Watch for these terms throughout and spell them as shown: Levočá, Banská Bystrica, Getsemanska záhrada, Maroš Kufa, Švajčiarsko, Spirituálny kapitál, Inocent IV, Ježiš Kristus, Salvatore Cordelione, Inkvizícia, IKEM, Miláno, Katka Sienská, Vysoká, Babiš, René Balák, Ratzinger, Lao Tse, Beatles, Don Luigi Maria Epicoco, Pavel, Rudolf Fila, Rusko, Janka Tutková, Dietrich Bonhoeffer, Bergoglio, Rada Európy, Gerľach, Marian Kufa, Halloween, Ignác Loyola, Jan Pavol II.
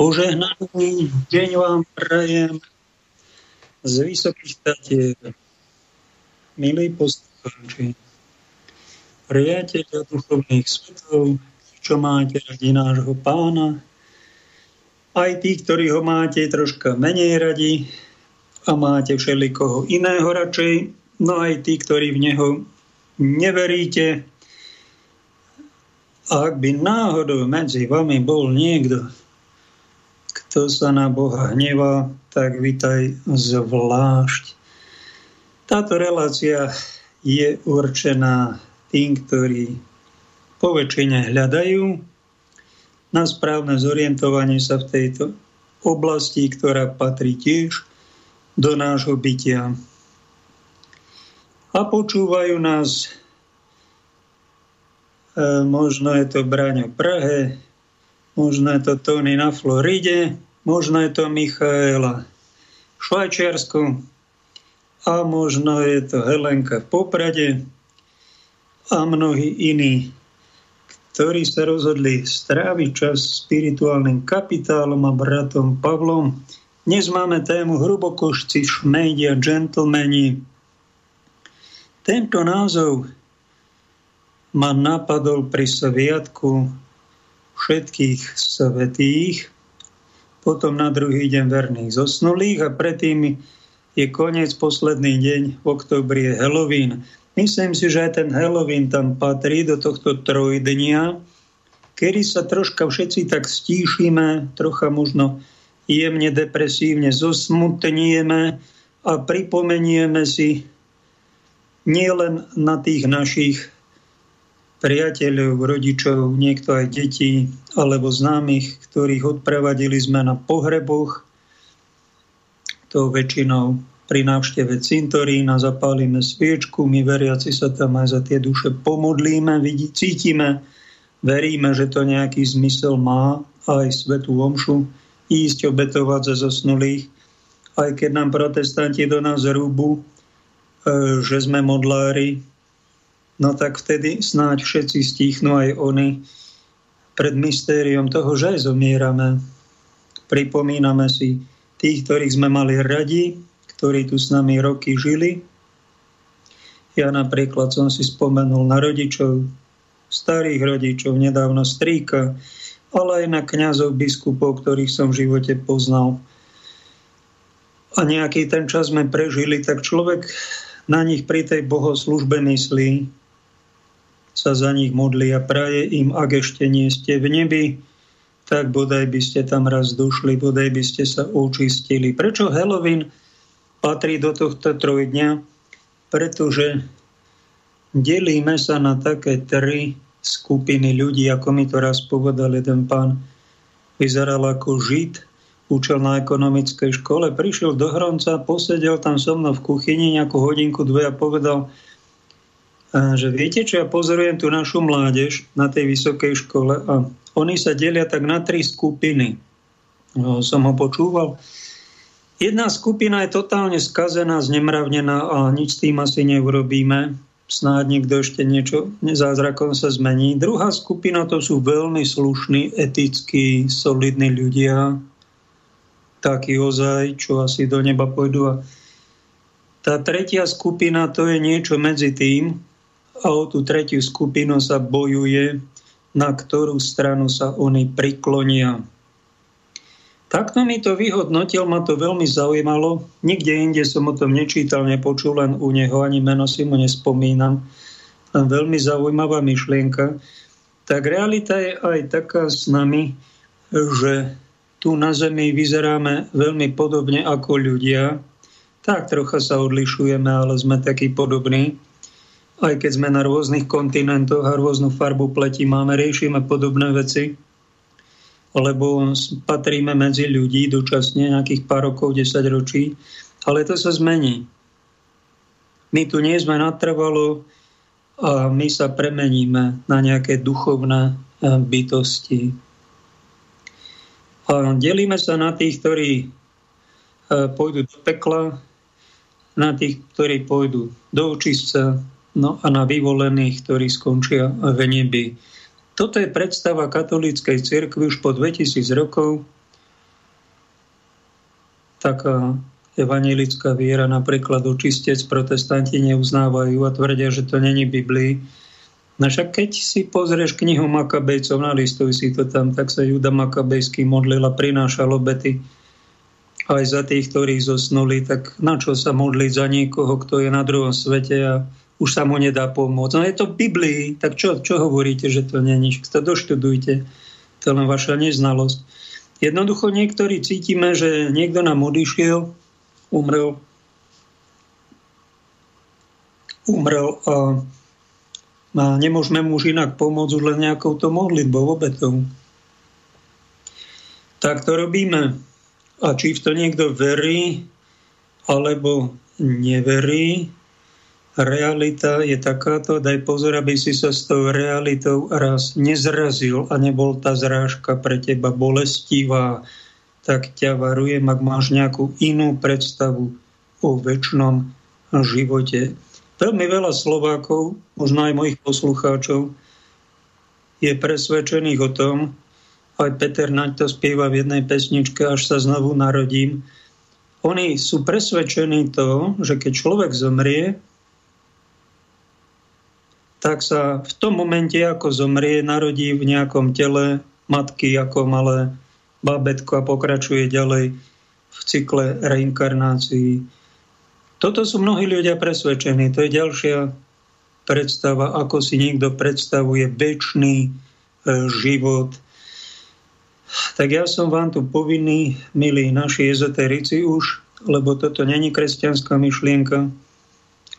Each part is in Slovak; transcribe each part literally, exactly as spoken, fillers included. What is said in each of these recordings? Požehnaný deň vám prajem z Vysokých Tatier, milí poslucháči, priatelia duchovných svetov, čo máte radi nášho pána, aj tí, ktorí ho máte troška menej radi a máte všelikoho iného radšej, no aj tí, ktorí v neho neveríte. A ak by náhodou medzi vami bol niekto, kto sa na Boha hnevá, tak vitaj zvlášť. Táto relácia je určená tým, ktorí po väčšine hľadajú na správne zorientovanie sa v tejto oblasti, ktorá patrí tiež do nášho bytia. A počúvajú nás, e, možno je to Bráňa v Prahe, možno je to Tony na Floride, možno je to Michaela v Švajčiarsku a možno je to Helenka v Poprade a mnohí iní, ktorí sa rozhodli stráviť čas s spirituálnym kapitálom a bratom Pavlom. Dnes máme tému Hrubokošci, šmejdi a džentlmeni. Tento názov ma napadol pri sviatku všetkých svätých, potom na druhý deň verných zosnulých a predtým je koniec, posledný deň v októbri je Halloween. Myslím si, že aj ten Halloween tam patrí do tohto trojdnia, kedy sa troška všetci tak stíšime, trocha možno jemne depresívne zosmutnieme a pripomenieme si nielen na tých našich priateľov, rodičov, niekto aj detí alebo známych, ktorých odprevadili sme na pohreboch. To väčšinou pri návšteve cintorína zapálime sviečku, my veriaci sa tam aj za tie duše pomodlíme, vidí, cítime, veríme, že to nejaký zmysel má, aj svätú omšu ísť obetovať za zosnulých, aj keď nám protestanti do nás rúbu, že sme modlári. No tak vtedy snáď všetci stíchnú aj oni pred mystériom toho, že aj zomierame. Pripomíname si tých, ktorých sme mali radi, ktorí tu s nami roky žili. Ja napríklad som si spomenul na rodičov, starých rodičov, nedávno strýka, ale aj na kňazov, biskupov, ktorých som v živote poznal. A nejaký ten čas sme prežili, tak človek na nich pri tej bohoslúžbe myslí, sa za nich modlí a praje im, ak ešte nie ste v nebi, tak bodaj by ste tam raz došli, bodaj by ste sa očistili. Prečo Halloween patrí do tohto trojdňa? Pretože delíme sa na také tri skupiny ľudí, ako mi to raz povedal jeden pán. Vyzeral ako Žid, učil na ekonomickej škole, prišiel do Hronca, posedel tam so mnou v kuchyni nejakú hodinku, dve a povedal, že viete čo, ja pozorujem tú našu mládež na tej vysokej škole a oni sa delia tak na tri skupiny. No, som ho počúval. Jedna skupina je totálne skazená, znemravnená a nič s tým asi neurobíme. Snáď niekto ešte niečo zázrakom sa zmení. Druhá skupina, to sú veľmi slušní, etickí, solidní ľudia, takí ozaj, čo asi do neba pôjdu. A tá tretia skupina, to je niečo medzi tým, a o tú tretiu skupinu sa bojuje, na ktorú stranu sa oni priklonia. Takto mi to vyhodnotil, ma to veľmi zaujímalo. Nikde inde som o tom nečítal, nepočul, len u neho, ani meno si mu nespomínam. Len veľmi zaujímavá myšlienka. Tak realita je aj taká s nami, že tu na Zemi vyzeráme veľmi podobne ako ľudia. Tak trocha sa odlišujeme, ale sme takí podobní. Aj keď sme na rôznych kontinentoch a rôznu farbu pleti máme, riešime podobné veci, lebo patríme medzi ľudí dočasne nejakých pár rokov, desať ročí, ale to sa zmení. My tu nie sme natrvalo a my sa premeníme na nejaké duchovné bytosti. A delíme sa na tých, ktorí pôjdu do pekla, na tých, ktorí pôjdu do očistca, no a na vyvolených, ktorí skončia v nebi. Toto je predstava katolíckej cirkvi už po dvetisíc rokov taká evanjelická viera, napríklad očistec, protestanti neuznávajú a tvrdia, že to není Biblii. No však keď si pozrieš knihu Makabejcov, nalistuj si to tam, tak sa Juda Makabejský modlil a prinášal obety aj za tých, ktorí zosnuli, tak na čo sa modliť za niekoho, kto je na druhom svete a už sa mu nedá pomôcť. No je to v Biblii, tak čo, čo hovoríte, že to není? To doštudujte, to len vaša neznalosť. Jednoducho niektorí cítime, že niekto nám odišiel, umrel, umrel a a nemôžeme mu už inak pomôcť, už len nejakou to modlitbou, obetou. Tak to robíme. A či v to niekto verí, alebo neverí, realita je takáto. Daj pozor, aby si sa s tou realitou raz nezrazil a nebol tá zrážka pre teba bolestivá. Tak ťa varujem, ak máš nejakú inú predstavu o večnom živote. Veľmi veľa Slovákov, možno aj mojich poslucháčov, je presvedčených o tom, aj Peter Naď to spieva v jednej pesničke, až sa znovu narodím. Oni sú presvedčení to, že keď človek zomrie, tak sa v tom momente, ako zomrie, narodí v nejakom tele matky ako malé bábätko a pokračuje ďalej v cykle reinkarnácií. Toto sú mnohí ľudia presvedčení. To je ďalšia predstava, ako si niekto predstavuje večný život. Tak ja som vám tu povinný, milí naši ezoterici už, lebo toto není kresťanská myšlienka.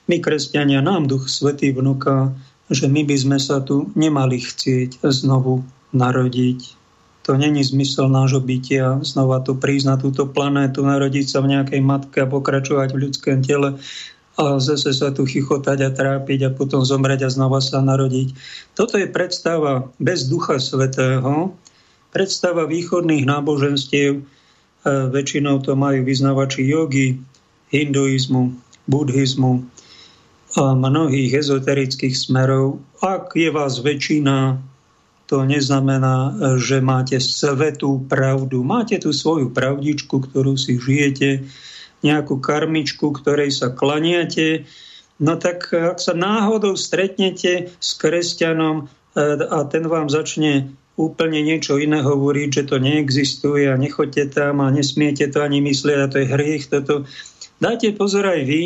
My, kresťania, nám Duch Svätý vnúka, že my by sme sa tu nemali chcieť znovu narodiť. To není zmysel nášho bytia, znova tu prísť na túto planétu, narodiť sa v nejakej matke a pokračovať v ľudskom tele a zase sa tu chichotať a trápiť a potom zomrieť a znova sa narodiť. Toto je predstava bez Ducha Svätého, predstava východných náboženstiev, väčšinou to majú vyznavači jogy, hinduizmu, buddhizmu a mnohých ezoterických smerov. Ak je vás väčšina, to neznamená, že máte svetú pravdu. Máte tu svoju pravdičku, ktorú si žijete, nejakú karmičku, ktorej sa klaniate. No tak ak sa náhodou stretnete s kresťanom a ten vám začne úplne niečo iné hovoriť, že to neexistuje a nechoďte tam a nesmiete to ani myslieť a to je hriech. Toto. Dajte pozor aj vy,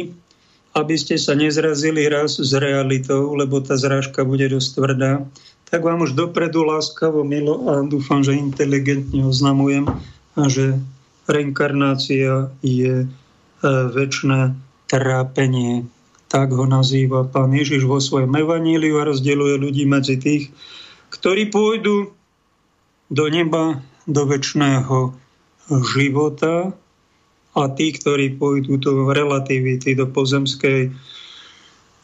aby ste sa nezrazili raz s realitou, lebo tá zrážka bude dosť tvrdá. Tak vám už dopredu láskavo, milo a dúfam, že inteligentne oznamujem, že reinkarnácia je večné trápenie. Tak ho nazýva pán Ježiš vo svojom evaníliu a rozdeľuje ľudí medzi tých, ktorí pôjdu do neba, do večného života a tí, ktorí pôjdu do relativity, do pozemskej,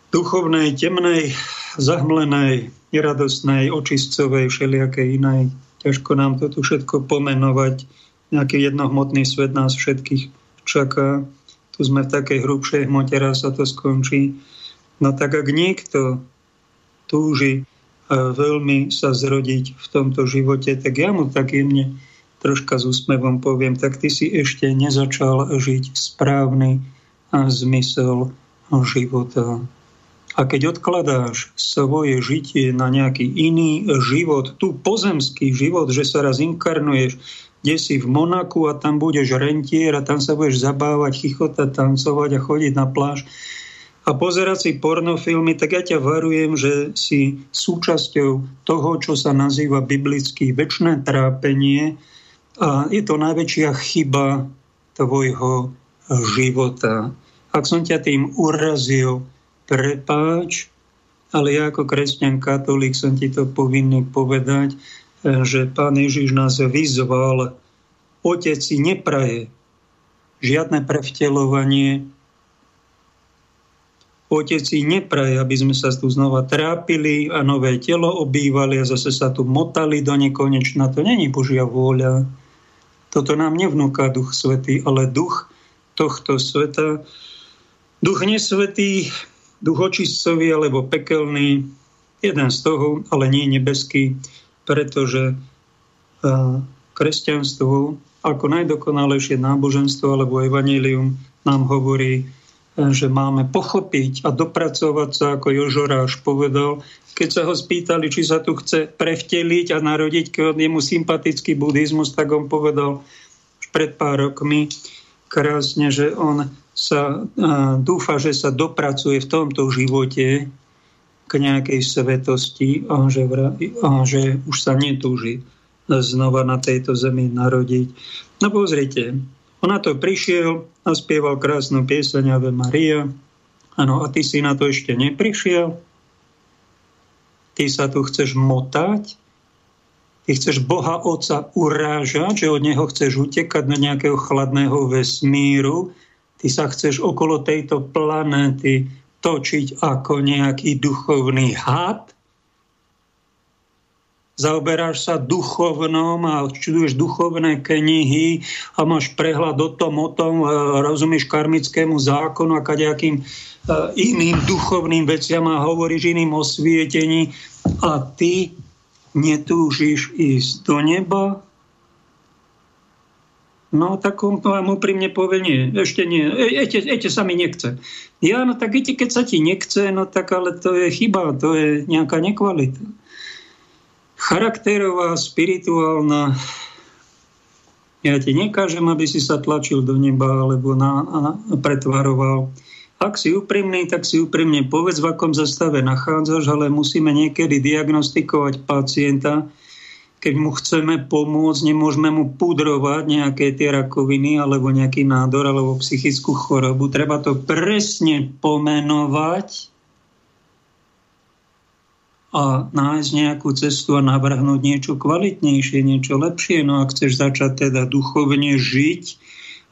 duchovnej, temnej, zahmlenej, neradostnej, očistcovej, všelijakej inej. Ťažko nám to tu všetko pomenovať. Nejaký jednohmotný svet nás všetkých čaká. Tu sme v takej hrubšej hmote, raz sa to skončí. No tak ak niekto túži veľmi sa zrodiť v tomto živote, tak ja mu tak jemne troška s úsmevom poviem, tak ty si ešte nezačal žiť správny zmysel života. A keď odkladáš svoje žitie na nejaký iný život, tu pozemský život, že sa raz inkarnuješ, kde si v Monaku a tam budeš rentier a tam sa budeš zabávať, chichotať, tancovať a chodiť na pláž a pozerať si pornofilmy, tak ja ťa varujem, že si súčasťou toho, čo sa nazýva biblicky večné trápenie a je to najväčšia chyba tvojho života. Ak som ťa tým urazil, prepáč, ale ja ako kresťan katolík som ti to povinný povedať, že Pán Ježiš nás vyzval. Otec si nepraje žiadne prevteľovanie. Otec si nepraje, aby sme sa tu znova trápili a nové telo obývali a zase sa tu motali do nekonečna. To není Božia vôľa. Toto nám nevnúka Duch Svätý, ale duch tohto sveta. Duch nesvätý, duch očistcový alebo pekelný, jeden z toho, ale nie nebeský, pretože kresťanstvo ako najdokonalejšie náboženstvo alebo evanjelium nám hovorí, že máme pochopiť a dopracovať sa, ako Jožoráš povedal, keď sa ho spýtali, či sa tu chce prevteliť a narodiť, keď je mu sympatický buddhizmus, tak on povedal pred pár rokmi krásne, že on sa a, dúfa, že sa dopracuje v tomto živote k nejakej svetosti a že, a že už sa netúži znova na tejto zemi narodiť. No pozrite, on na to prišiel a spieval krásnu pieseň Ave Maria. Áno, a ty si na to ešte neprišiel? Ty sa tu chceš motať? Ty chceš Boha Otca urážať, že od Neho chceš utekať do nejakého chladného vesmíru? Ty sa chceš okolo tejto planéty točiť ako nejaký duchovný had? Zaoberáš sa duchovnom a čtuješ duchovné knihy a máš prehľad o tom, o tom, rozumieš karmickému zákonu a kadejakým iným duchovným veciam a hovoríš iným o svietení a ty netúžiš ísť do neba? No tak on vám úprimne povie, nie, ešte nie, ešte, ešte sa mi nechce. Ja, no tak ešte, keď sa ti nechce, no tak ale to je chyba, to je nejaká nekvalita. Charakterová, spirituálna. Ja ti nekážem, aby si sa tlačil do neba alebo na, na, pretvaroval. Ak si úprimný, tak si úprimne povedz, v akom zastave nachádzaš, ale musíme niekedy diagnostikovať pacienta. Keď mu chceme pomôcť, nemôžeme mu pudrovať nejaké tie rakoviny alebo nejaký nádor alebo psychickú chorobu. Treba to presne pomenovať a nájsť nejakú cestu a navrhnúť niečo kvalitnejšie, niečo lepšie. No a chceš začať teda duchovne žiť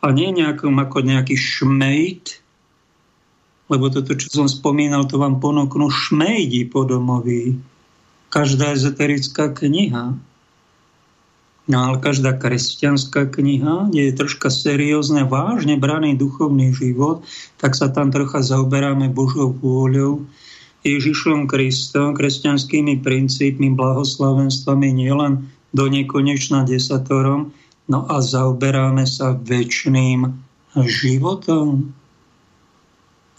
a nie nejakom ako nejaký šmejt, lebo toto, čo som spomínal, to vám ponúknú šmejdi po domoví. Každá ezoterická kniha. No ale každá kresťanská kniha, kde je troška seriózne, vážne braný duchovný život, tak sa tam trocha zaoberáme Božou vôľou, Ježišom Kristom, kresťanskými princípmi, blahoslavenstvami, nielen do nekonečna desatorom, no a zaoberáme sa večným životom,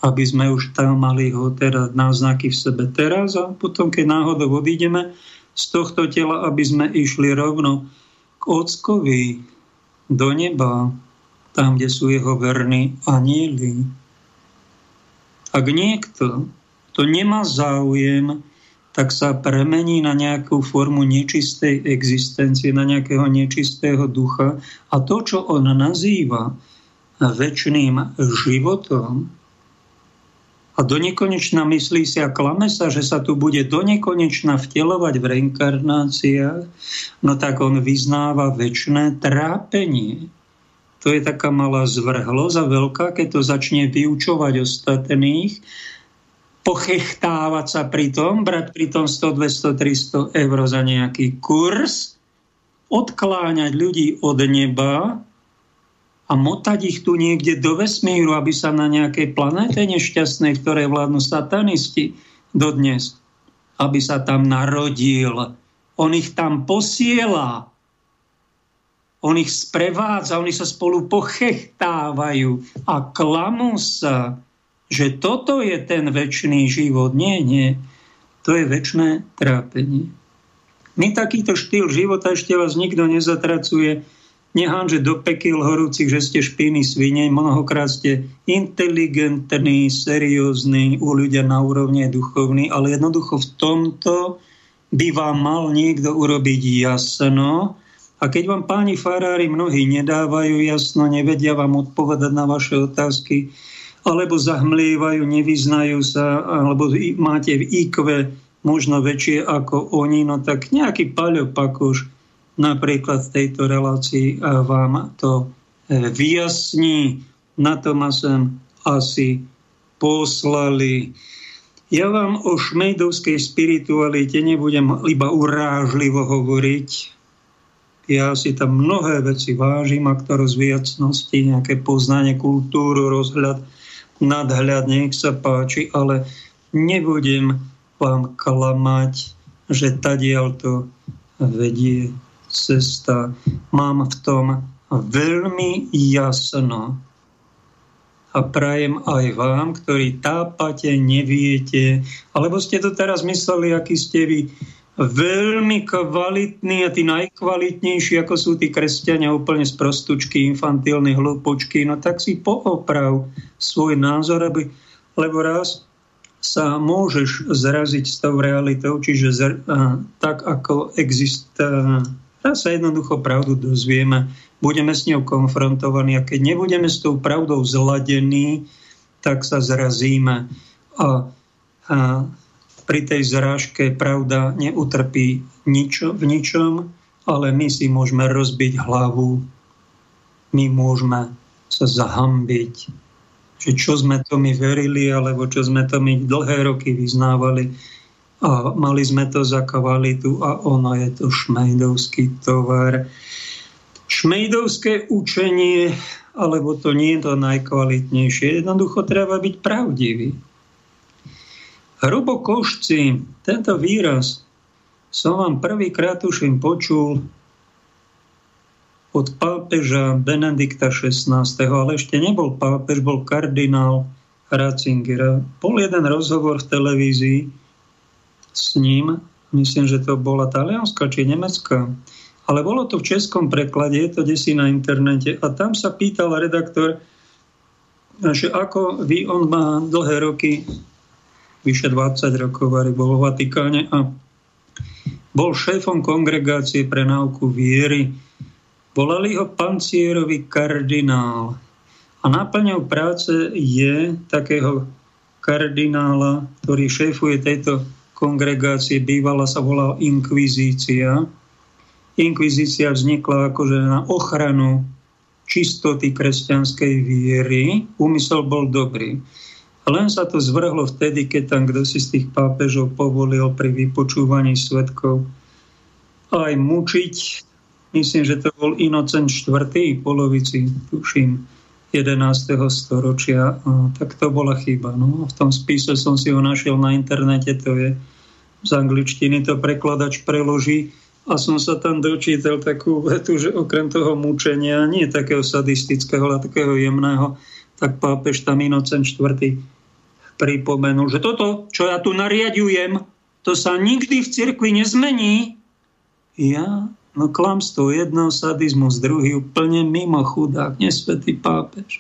aby sme už tam mali ho teda náznaky v sebe teraz a potom, keď náhodou odídeme z tohto tela, aby sme išli rovno k Ockovi, do neba, tam, kde sú jeho verní anjeli. Ak niekto to nemá záujem, tak sa premení na nejakú formu nečistej existencie, na nejakého nečistého ducha. A to, čo on nazýva večným životom, a do nekonečna myslí si a klame sa, že sa tu bude do nekonečna vteľovať v reinkarnáciách, no tak on vyznáva večné trápenie. To je taká malá zvrhlosť a veľká, keď to začne vyučovať ostatných, pochechtávať sa pri tom, brať pri tom sto, dvesto, tristo eur za nejaký kurz, odkláňať ľudí od neba, a motať ich tu niekde do vesmíru, aby sa na nejakej planéte nešťastnej, v ktorej vládnu satanisti dodnes, aby sa tam narodil. On ich tam posiela. On ich sprevádza, oni sa spolu pochechtávajú a klamú sa, že toto je ten večný život. Nie, nie. To je večné trápenie. My takýto štýl života, ešte vás nikto nezatracuje, nehanže do pekiel horúcich, že ste špiny svine, mnohokrát ste inteligentní, seriózni, u ľudia na úrovni duchovní, ale jednoducho v tomto by vám mal niekto urobiť jasno. A keď vám páni farári mnohí nedávajú jasno, nevedia vám odpovedať na vaše otázky, alebo zahmlievajú, nevyznajú sa, alebo máte v í kvé možno väčšie ako oni, no tak nejaký paľopak už napríklad v tejto relácii vám to vyjasní. Na to ma sem asi poslali. Ja vám o šmejdovskej spiritualite nebudem iba urážlivo hovoriť. Ja si tam mnohé veci vážim, ak to rozviacnosti, nejaké poznanie, kultúru, rozhľad, nadhľad, nech sa páči, ale nebudem vám klamať, že tadiaľ to vedie sestra, mám v tom veľmi jasno. A prajem aj vám, ktorí tápate, neviete, alebo ste to teraz mysleli, aký ste vy veľmi kvalitní a tí najkvalitnejší, ako sú tí kresťania, úplne sprostučky, infantilní, hlúpočky, no tak si pooprav svoj názor, aby, lebo raz sa môžeš zraziť s tou realitou, čiže zr, a, tak, ako existuje. Teraz sa jednoducho pravdu dozvieme, budeme s ňou konfrontovaní a keď nebudeme s tou pravdou zladení, tak sa zrazíme a, a pri tej zrážke pravda neutrpí ničo, v ničom, ale my si môžeme rozbiť hlavu, my môžeme sa zahambiť, že čo sme to my verili, alebo čo sme to my dlhé roky vyznávali, a mali sme to za kvalitu a ono je to šmejdovský tovar. Šmejdovské učenie, alebo to nie je to najkvalitnejšie. Jednoducho treba byť pravdivý. Hrubokošci, tento výraz som vám prvýkrát tuším počul od pápeža Benedikta šestnásteho, ale ešte nebol pápež, bol kardinál Ratzingera. Bol jeden rozhovor v televízii s ním, myslím, že to bola talianska či nemecká, ale bolo to v českom preklade, je to desi na internete a tam sa pýtal redaktor, že ako vy, on má dlhé roky, vyše dvadsať rokov, bol v Vatikáne a bol šéfom kongregácie pre náuku viery. Volali ho pancierový kardinál a náplňou práce je takého kardinála, ktorý šéfuje tejto kongregácie, bývala sa volala Inkvizícia. Inkvizícia vznikla akože na ochranu čistoty kresťanskej viery. Úmysel bol dobrý. Len sa to zvrhlo vtedy, keď tam kto si z tých pápežov povolil pri vypočúvaní svedkov aj mučiť. Myslím, že to bol Inocent štvrtý polovici, tuším, jedenásteho storočia. A tak to bola chyba. No, v tom spise som si ho našiel na internete, to je z angličtiny, to prekladač preloží a som sa tam dočítal takú vetu, že okrem toho mučenia, nie takého sadistického, ale takého jemného, tak pápež tam Inocent štvrtý pripomenul, že toto, čo ja tu nariadujem, to sa nikdy v cirkvi nezmení. Ja... No klamstvo jedného, sadizmus druhý, úplne mimo, chudák, nesvätý pápež.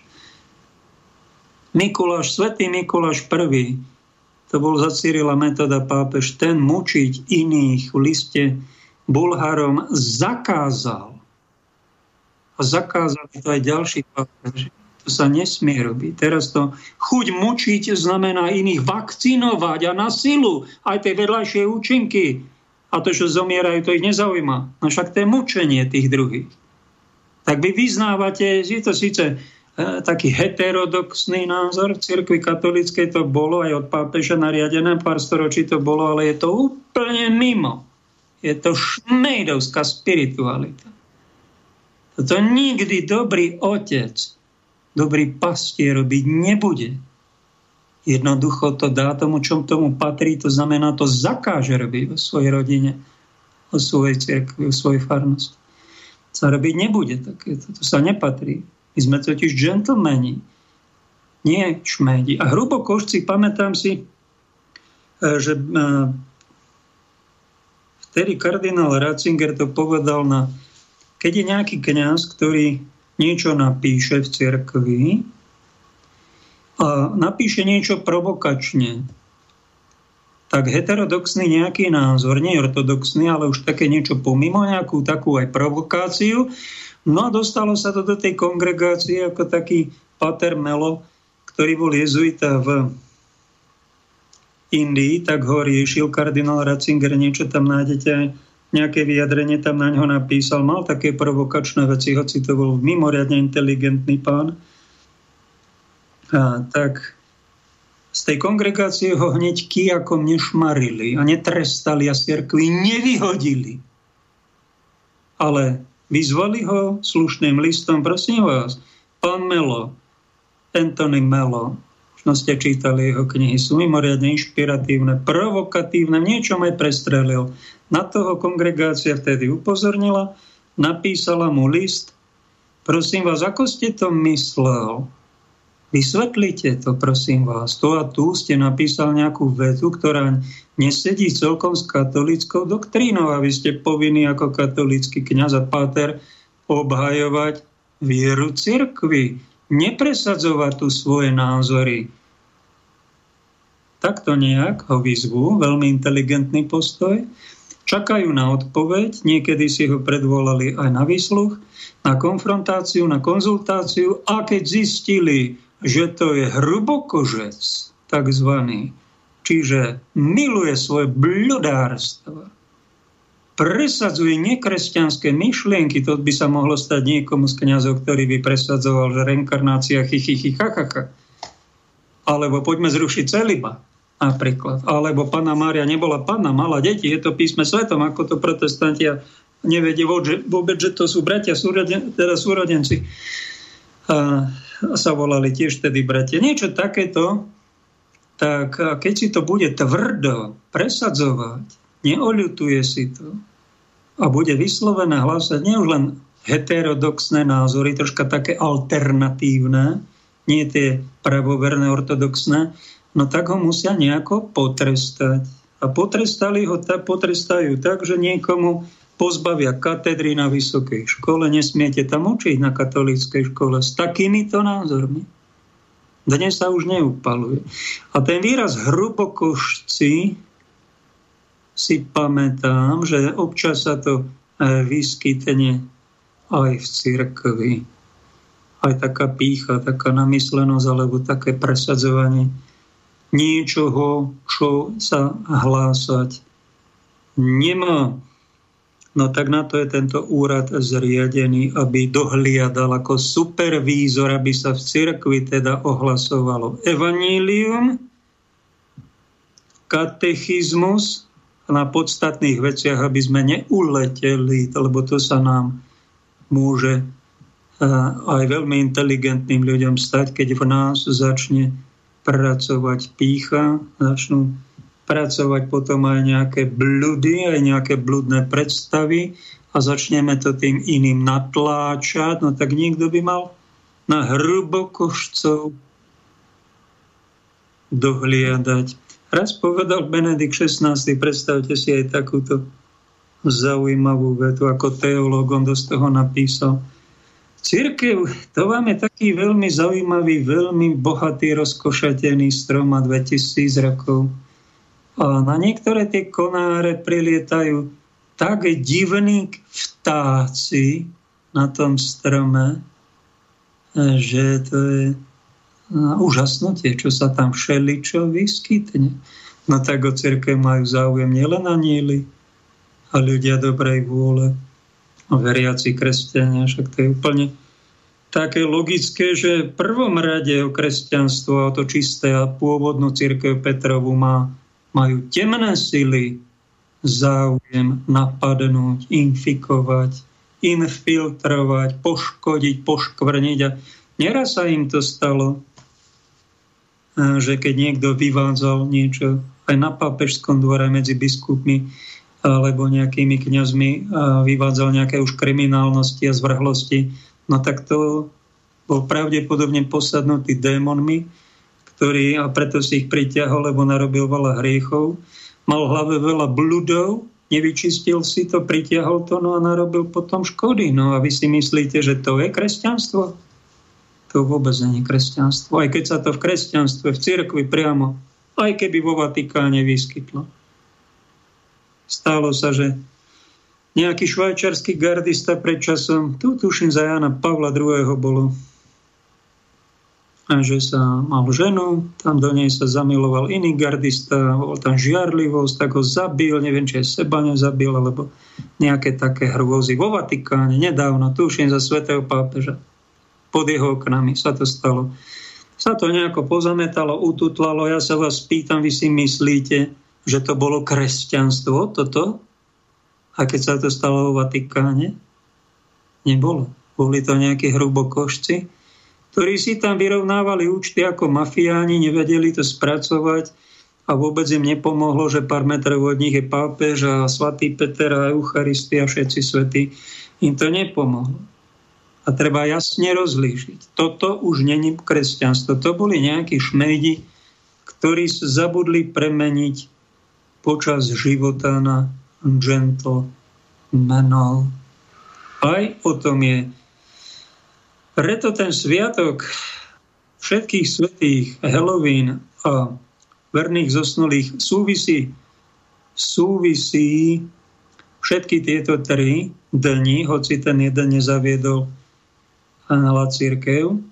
Mikuláš, svätý Mikuláš I, to bol za Cyrila Metoda pápež, ten mučiť iných v liste Bulharom zakázal. A zakázali to aj ďalší pápež. To sa nesmie robiť. Teraz to chuť mučiť znamená iných vakcinovať a na silu aj tie vedľajšie účinky. A to, čo zomierajú, to ich nezaujíma. No však to je mučenie tých druhých. Tak vy vyznávate, je to síce e, taký heterodoxný názor, v cirkvi katolíckej to bolo, aj od pápeža nariadené, pár storočí to bolo, ale je to úplne mimo. Je to šmejdovská spiritualita. Toto nikdy dobrý otec, dobrý pastier robiť nebude. Jednoducho to dá tomu, čo tomu patrí, to znamená, to zakáže robiť o svojej rodine, o svojej cirkvi, o svojej farnosti. Sa robiť nebude takéto, to sa nepatrí. My sme totiž džentlmeni, nie šmejdi. A hrubokošci, pamätám si, že vtedy kardinál Ratzinger to povedal, na, keď je nejaký kňaz, ktorý niečo napíše v cirkvi, a napíše niečo provokačne, tak heterodoxný nejaký názor, nie ortodoxný, ale už také niečo pomimo, nejakú takú aj provokáciu. No a dostalo sa to do tej kongregácie ako taký Peter Melo, ktorý bol jezuita v Indii, tak ho riešil kardinál Ratzinger, niečo tam nájdete, nejaké vyjadrenie tam na ňo napísal. Mal také provokačné veci, hoci to bol mimoriadne inteligentný pán. A tak z tej kongregácie ho hneď kijakom nešmarili a netrestali a z cirkvi nevyhodili. Ale vyzvali ho slušným listom, prosím vás, pán Melo, Anthony Melo, Možno ste čítali jeho knihy, sú mimoriadne inšpiratívne, provokatívne, v niečom aj prestrelil. Na toho kongregácia vtedy upozornila, napísala mu list. Prosím vás, ako ste to myslel? Vysvetlite to, prosím vás. Tu a tu ste napísal nejakú vetu, ktorá nesedí celkom s katolíckou doktrínou a vy ste povinní ako katolícky kňaz a páter obhajovať vieru cirkvi, nepresadzovať tu svoje názory. Takto nejak ho vyzvu, veľmi inteligentný postoj. Čakajú na odpoveď, niekedy si ho predvolali aj na výsluch, na konfrontáciu, na konzultáciu a keď zistili, že to je hrubokožec, takzvaný, čiže miluje svoje bľudárstvo, presadzuje nekresťanské myšlienky, to by sa mohlo stať niekomu z kňazov, ktorý by presadzoval, že reinkarnácia chichychy chachacha, alebo poďme zrušiť celibát. Napríklad. Alebo Panna Mária nebola panna, mala deti, je to písme svetom, ako to protestantia nevedie vôbec, že to sú bratia, súroden, teda súrodenci. A sa volali tiež tedy bratia. Niečo takéto, tak keď si to bude tvrdo presadzovať, neoľutuje si to a bude vyslovené hlásať nie už len heterodoxné názory, troška také alternatívne, nie tie pravoverné, ortodoxné, no tak ho musia nejako potrestať. A potrestali ho, ta, potrestajú tak, že niekomu pozbavia katedry na vysokej škole, nesmiete tam učiť na katolíckej škole s takýmito názormi. Dnes sa už neupaluje. A ten výraz hrubokošci si pamätám, že občas sa to vyskytne aj v cirkvi. Aj taká pýcha, taká namyslenosť, alebo také presadzovanie niečoho, čo sa hlásať nemá. No tak na to je tento úrad zriadený, aby dohliadal ako supervízor, aby sa v cirkvi teda ohlasovalo evanílium, katechizmus na podstatných veciach, aby sme neuleteli, lebo to sa nám môže aj veľmi inteligentným ľuďom stať, keď v nás začne pracovať pýcha, začnú pracovať potom aj nejaké bludy, aj nejaké bludné predstavy a začneme to tým iným natláčať, no tak niekto by mal na hrubokošcov dohliadať. Raz povedal Benedikt šestnásty, predstavte si aj takúto zaujímavú vetu, ako teológ, on dosť toho napísal. Cirkev, to máme taký veľmi zaujímavý, veľmi bohatý, rozkošatený strom a dvetisíc rokov. A na niektoré tie konáre prilietajú tak divní vtáci na tom strome, že to je úžasnotie, čo sa tam všeličo vyskytne. No tak o cirkev majú záujem nielen aníli a ľudia dobrej vôle, veriaci kresťania, však to je úplne také logické, že v prvom rade o kresťanstvo a to čisté a pôvodnú cirkev Petrovu má, majú temné sily záujem napadnúť, infikovať, infiltrovať, poškodiť, poškvrniť. A neraz sa im to stalo, že keď niekto vyvádzal niečo aj na pápežskom dvore medzi biskupmi, alebo nejakými kňazmi vyvádzal nejaké už kriminálnosti a zvrhlosti, no tak to bol pravdepodobne posadnutý démonmi, ktorý, a preto si ich pritiahol, lebo narobil veľa hriechov, mal v hlave veľa bludov, nevyčistil si to, pritiahol to, no a narobil potom škody. No a vy si myslíte, že to je kresťanstvo? To vôbec nie je kresťanstvo. Aj keď sa to v kresťanstve, v cirkvi priamo, aj keby vo Vatikáne vyskytlo. Stalo sa, že nejaký švajčiarsky gardista pred časom, tu tuším za Jana Pavla druhého bolo, že sa mal ženu, tam do nej sa zamiloval iný gardista, bol tam žiarlivosť, tak ho zabil, neviem, či aj seba nezabil, alebo nejaké také hrôzy. Vo Vatikáne nedávno, tuším za svätého pápeža, pod jeho oknami sa to stalo. Sa to nejako pozametalo, ututlalo, ja sa vás pýtam, vy si myslíte, že to bolo kresťanstvo, toto? A keď sa to stalo vo Vatikáne? Nebolo. Boli to nejakí hrubokošci, ktorí si tam vyrovnávali účty ako mafiáni, nevedeli to spracovať a vôbec im nepomohlo, že pár metrov od nich je pápež a svätý Peter a Eucharistia, všetci svätí. Im to nepomohlo. A treba jasne rozlíšiť. Toto už není kresťanstvo. To boli nejakí šmejdi, ktorí sa zabudli premeniť počas života na gentlemanov. Aj o tom je. Preto ten sviatok všetkých svätých, Halloween a verných zosnulých súvisí, súvisí všetky tieto tri dni, hoci ten jeden nezaviedol hnala cirkev,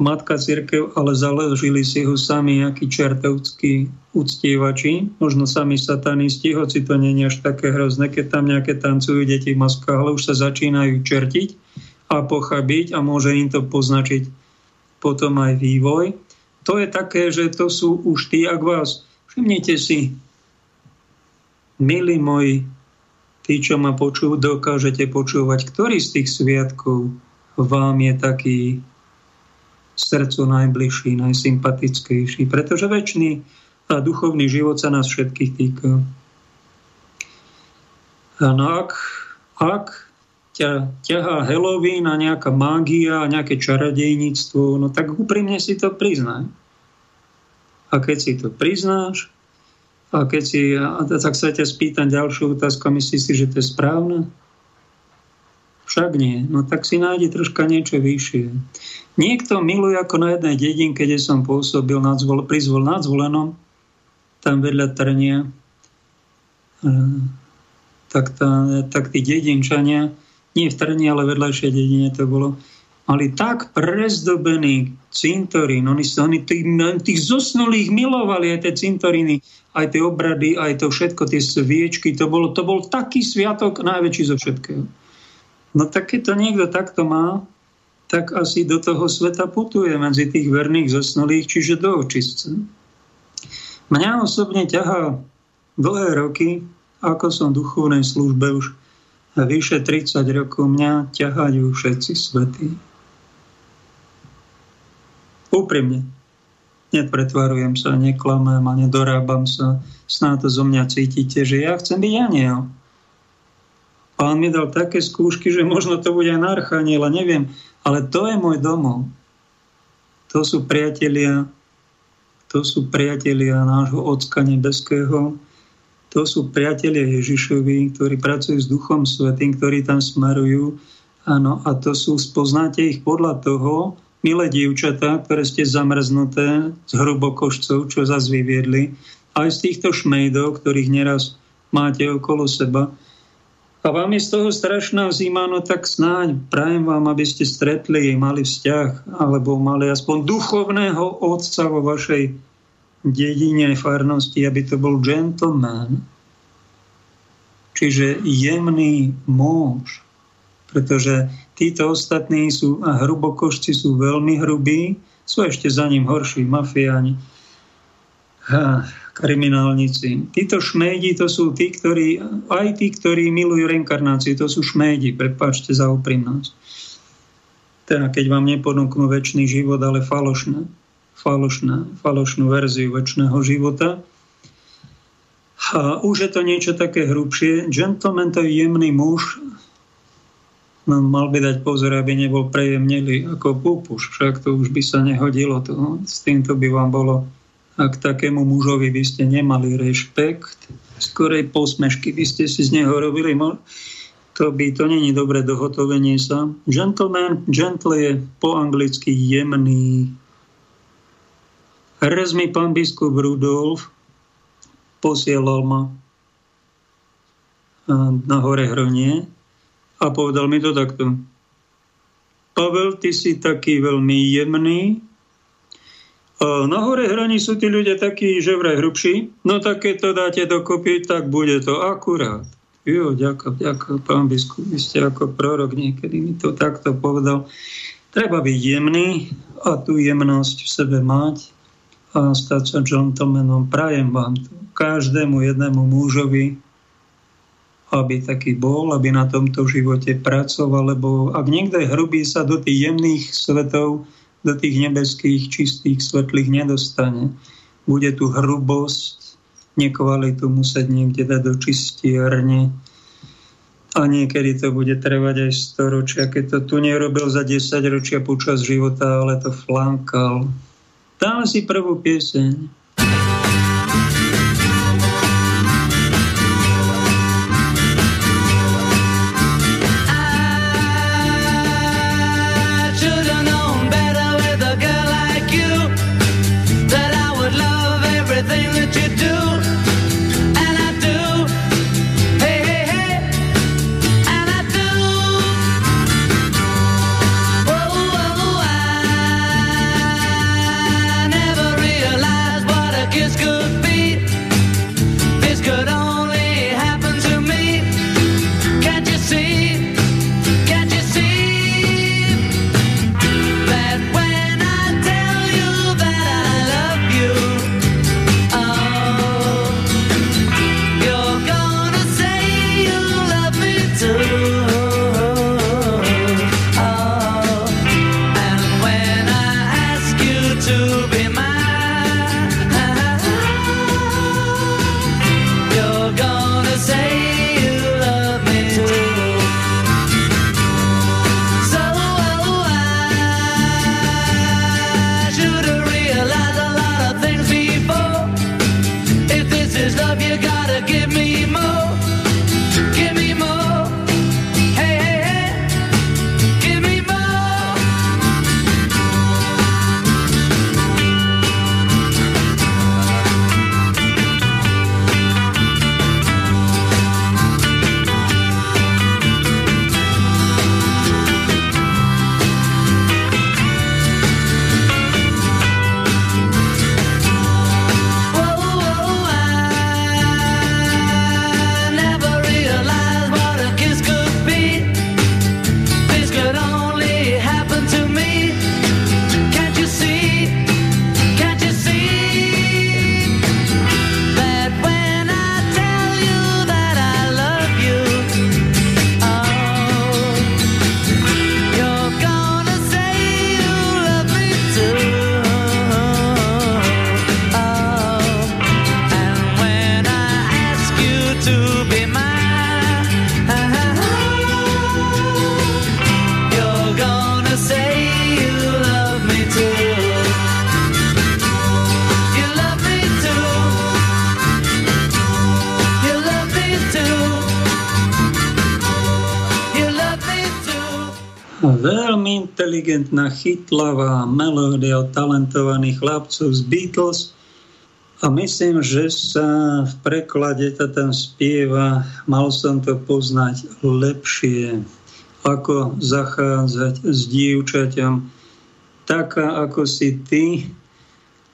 matka cirkev, ale založili si ho sami nejakí čertovskí uctievači, možno sami satanisti, hoci to nie je až také hrozné, keď tam nejaké tancujú deti v maskách, ale už sa začínajú čertiť a pochabiť a môže im to poznačiť potom aj vývoj. To je také, že to sú už tí, ak vás, všimnite si, milí moji, tí, čo ma počú, dokážete počúvať, ktorý z tých sviatkov vám je taký srdcu najbližší, najsympatickejší, pretože večný a duchovný život sa nás všetkých týka. A no ak, ak ťa ťahá Halloween a nejaká mágia a nejaké čarodejníctvo, no tak úprimne si to priznaj. A keď si to priznáš, a keď si, a tak sa ťa spýtam ďalšiu otázku, myslíš si, že to je správne? Však nie. No tak si nájdi troška niečo vyššie. Niekto miluje ako na jednej dedinke, kde som pôsobil nad Zvol, pri Zvol, nad Zvolenom, tam vedľa Trňa, tak, tak tí dedinčania, nie v Trni, ale vedľajšej dedine to bolo, mali tak prezdobený cintorín. Oni, oni tých, tých zosnulých milovali, aj tie cintoríny, aj tie obrady, aj to všetko, tie sviečky. To, bolo, to bol taký sviatok, najväčší zo všetkého. No tak keď to niekto takto má, tak asi do toho sveta putuje medzi tých verných zosnulých, čiže do očistca. Mňa osobne ťahá dlhé roky, ako som v duchovnej službe už a vyše tridsať rokov, mňa ťahajú všetci svätí. Úprimne. Nepretvarujem sa, neklamem a nedorábam sa. Snáď to zo mňa cítite, že ja chcem byť aniel. Pán mi dal také skúšky, že možno to bude aj na archaniela, neviem. Ale to je môj domov. To sú priatelia, to sú priatelia nášho Otca nebeského. To sú priatelia Ježišovi, ktorí pracujú s Duchom Svätým, ktorí tam smerujú. Áno, a to sú, spoznáte ich podľa toho, milé dievčatá, ktoré ste zamrznuté z hrubokošcov, čo zas vyviedli, aj z týchto šmejdov, ktorých neraz máte okolo seba. A vám je z toho strašná zima, no tak snáď prajem vám, aby ste stretli, mali vzťah, alebo mali aspoň duchovného otca vo vašej dedine farnosti, aby to bol gentleman, čiže jemný muž, pretože títo ostatní sú, a hrubokošci sú veľmi hrubí, sú ešte za ním horší mafiáni, ha, kriminálnici. Títo šmejdi, to sú tí, ktorí, aj tí, ktorí milujú reinkarnáciu, to sú šmejdi, prepáčte za úprimnosť. Teda, keď vám neponúknú večný život, ale falošné. Falošná, falošnú verziu večného života. A už je to niečo také hrubšie. Gentleman, to je jemný muž. No, mal by dať pozor, aby nebol prejemnelý ako púpuš. Však to už by sa nehodilo. To. S týmto by vám bolo, ak takému mužovi by ste nemali rešpekt, skorej posmešky by ste si z neho robili. To by to není dobre dohotovenie sa. Gentleman, gentle je po anglicky jemný. Raz mi pán biskup Rudolf posielal ma na Horehronie a povedal mi to takto. Pavel, ty si taký veľmi jemný. A na Horehroní sú tí ľudia takí, že vraj hrubší. No tak keď to dáte dokopy, tak bude to akurát. Jo, ďakujem, ďakujem, pán biskup. Vy ste ako prorok niekedy mi to takto povedal. Treba byť jemný a tú jemnosť v sebe mať a stať sa gentlemanom. Prajem vám to, každému jednému mužovi, aby taký bol, aby na tomto živote pracoval, lebo ak niekde hrubý sa do tých jemných svetov, do tých nebeských, čistých, svetlých nedostane. Bude tu hrubosť, nekvalitu musieť niekde dať do čistiarne a niekedy to bude trvať aj storočia, keď to tu nerobil za desaťročia počas života, ale to flankal. Dáme si prvú pieseň. Inteligentná, chytlavá melódia od talentovaných chlapcov z Beatles a myslím, že sa v preklade to tam spieva, mal som to poznať lepšie, ako zachádzať s dievčaťom taká ako si ty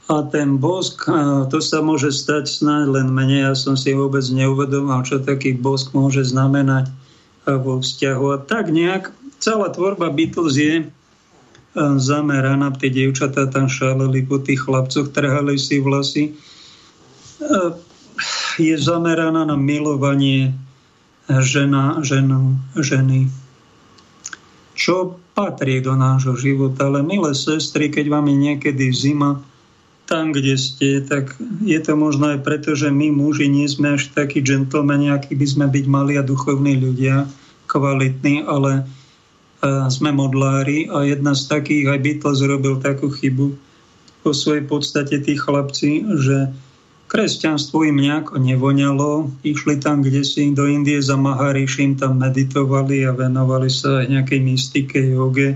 a ten bosk, to sa môže stať snáď len mne, ja som si vôbec neuvedomal, čo taký bosk môže znamenať vo vzťahu a tak nejak celá tvorba Beatles je zameraná, tie dievčatá tam šaleli po tých chlapcoch, trhali si vlasy. Je zameraná na milovanie žena, ženu, ženy. Čo patrí do nášho života, ale milé sestry, keď vám je niekedy zima, tam, kde ste, tak je to možno aj preto, že my muži nie sme až takí džentlmeni, akí by sme byť mali a duchovní ľudia, kvalitní, ale sme modlári a jedna z takých, aj Beatles robil takú chybu po svojej podstate tí chlapci, že kresťanstvo im nejako nevoňalo, išli tam kdesi do Indie za Mahariším, tam meditovali a venovali sa aj nejakej mystike, joge.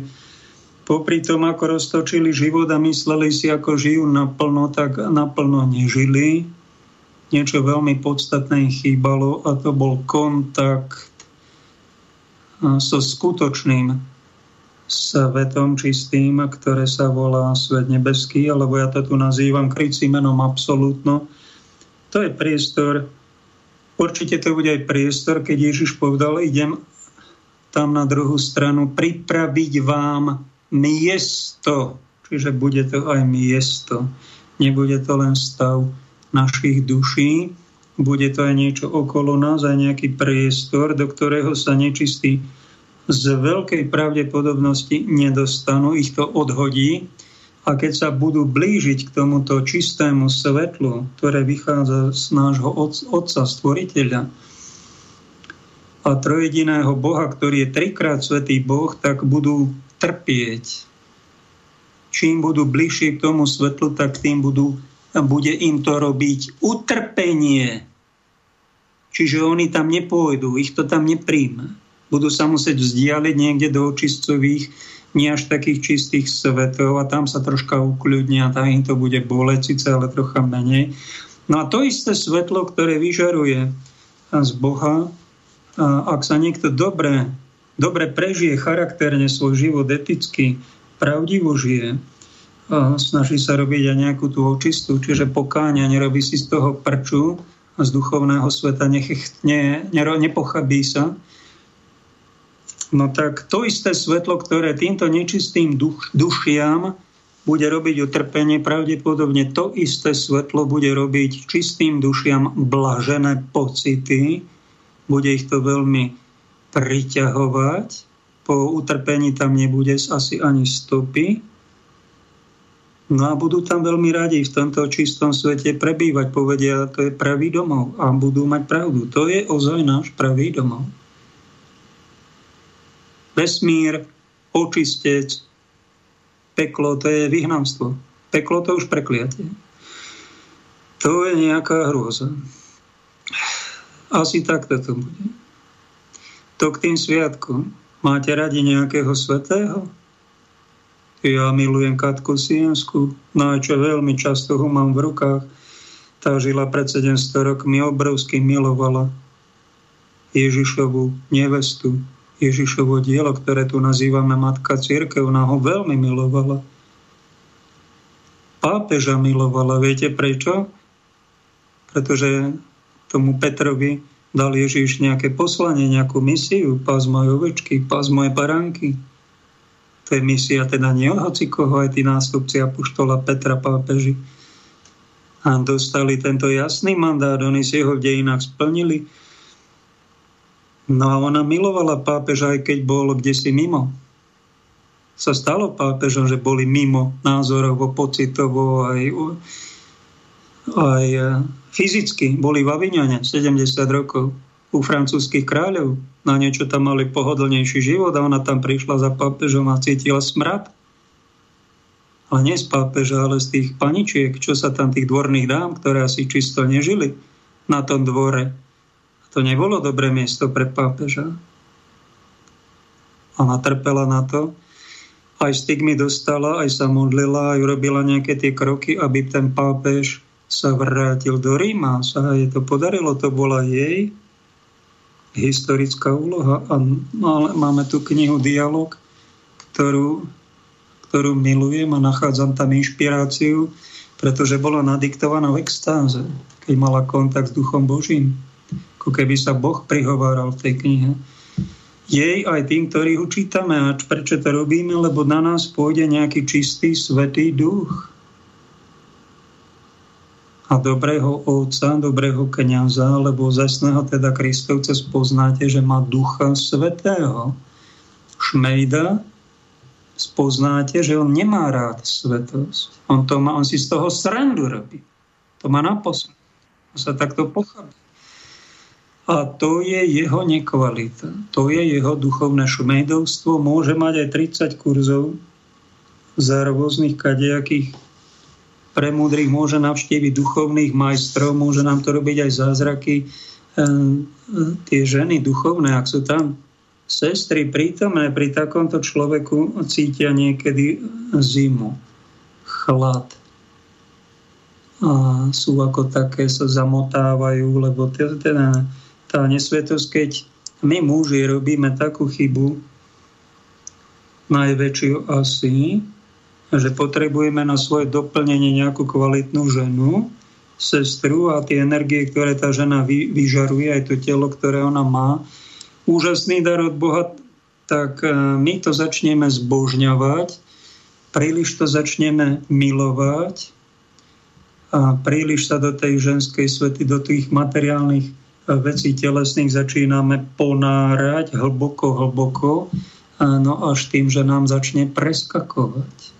Popri tom, ako roztočili život a mysleli si, ako žijú naplno, tak naplno nežili. Niečo veľmi podstatné im chýbalo a to bol kontakt so skutočným svetom čistým, ktoré sa volá svet nebeský, alebo ja to tu nazývam krycím menom absolútno. To je priestor, určite to bude aj priestor, keď Ježiš povedal, idem tam na druhú stranu pripraviť vám miesto, čiže bude to aj miesto, nebude to len stav našich duší, bude to aj niečo okolo nás, aj nejaký priestor, do ktorého sa nečistí z veľkej pravdepodobnosti nedostanú, ich to odhodí. A keď sa budú blížiť k tomuto čistému svetlu, ktoré vychádza z nášho Otca, Stvoriteľa a trojediného Boha, ktorý je trikrát svätý Boh, tak budú trpieť. Čím budú bližšie k tomu svetlu, tak tým budú, bude im to robiť utrpenie. Čiže oni tam nepôjdu, ich to tam nepríjme. Budú sa musieť vzdialiť niekde do očistcových, nie až takých čistých svetov a tam sa troška ukľudnia, tam im to bude boleť, síce ale trocha menej. No a to isté svetlo, ktoré vyžaruje z Boha, ak sa niekto dobre, dobre prežije charakterne svoj život eticky, pravdivo žije, snaží sa robiť aj nejakú tú očistu, čiže pokáňa, nerobí si z toho prču z duchovného sveta, nech, ne, nepochabí sa, no tak to isté svetlo, ktoré týmto nečistým duš, dušiam bude robiť utrpenie, pravdepodobne to isté svetlo bude robiť čistým dušiam blažené pocity. Bude ich to veľmi priťahovať. Po utrpení tam nebude asi ani stopy. No a budú tam veľmi radi v tomto čistom svete prebývať. Povedia, to je pravý domov a budú mať pravdu. To je ozaj náš pravý domov. Vesmír, očistec, peklo, to je vyhnanstvo. Peklo, to už prekliatie. To je nejaká hrôza. Asi takto to bude. To k tým sviatkom. Máte radi nejakého svätého? Ja milujem Katku Sienskú. No a čo veľmi často ho mám v rukách. Tá žila pred sedemsto rokmi, obrovsky milovala Ježišovu nevestu. Ježišovo dielo, ktoré tu nazývame Matka Cirkev, ona ho veľmi milovala. Pápeža milovala. Viete prečo? Pretože tomu Petrovi dal Ježiš nejaké poslanie, nejakú misiu. Pás moje ovečky, pás moje baránky. To je misia teda nie od hocikoho, aj tí nástupci apoštola Petra, pápeži. A dostali tento jasný mandát, oni si ho v dejinách splnili. No a ona milovala pápeža, aj keď bol kdesi mimo. Sa stalo pápežom, že boli mimo názorovo, pocitovo, aj, aj fyzicky. Boli v Avignone sedemdesiat rokov u francúzskych kráľov. Na niečo tam mali pohodlnejší život a ona tam prišla za pápežom a cítila smrad. Ale nie z pápeža, ale z tých paničiek, čo sa tam tých dvorných dám, ktoré asi čisto nežili na tom dvore. To nebolo dobré miesto pre pápeža. Ona trpela na to. Aj stigmy dostala, aj sa modlila, aj urobila nejaké tie kroky, aby ten pápež sa vrátil do Ríma. Sa jej to podarilo, to bola jej historická úloha. A máme tu knihu Dialog, ktorú, ktorú milujem a nachádzam tam inšpiráciu, pretože bola nadiktovaná v extáze, keď mala kontakt s Duchom Božím. Keby sa Boh prihováral v tej knihe. Jej aj tým, ktorý ho čítame. A prečo to robíme? Lebo na nás pôjde nejaký čistý, svätý duch. A dobrého otca, dobrého kňaza, alebo zasného teda Kristovca spoznáte, že má Ducha Svätého. Šmejda spoznáte, že on nemá rád svätosť. On, to má, on si z toho srandu robí. To má naposled. On sa takto pochába. A to je jeho nekvalita. To je jeho duchovné šmejdovstvo. Môže mať aj tridsať kurzov za rôznych kadejakých premúdrych. Môže navštíviť duchovných majstrov. Môže nám to robiť aj zázraky. Ehm, tie ženy duchovné, ak sú tam sestry prítomné, pri takomto človeku cítia niekedy zimu, chlad. A sú ako také, sa zamotávajú, lebo teda... Tá nesvetosť, keď my muži robíme takú chybu, najväčšiu asi, že potrebujeme na svoje doplnenie nejakú kvalitnú ženu, sestru a tie energie, ktoré tá žena vy, vyžaruje, aj to telo, ktoré ona má, úžasný dar od Boha, tak my to začneme zbožňovať, príliš to začneme milovať, a a príliš sa do tej ženskej svety, do tých materiálnych vecí telesných začíname ponárať hlboko, hlboko, no až tým, že nám začne preskakovať.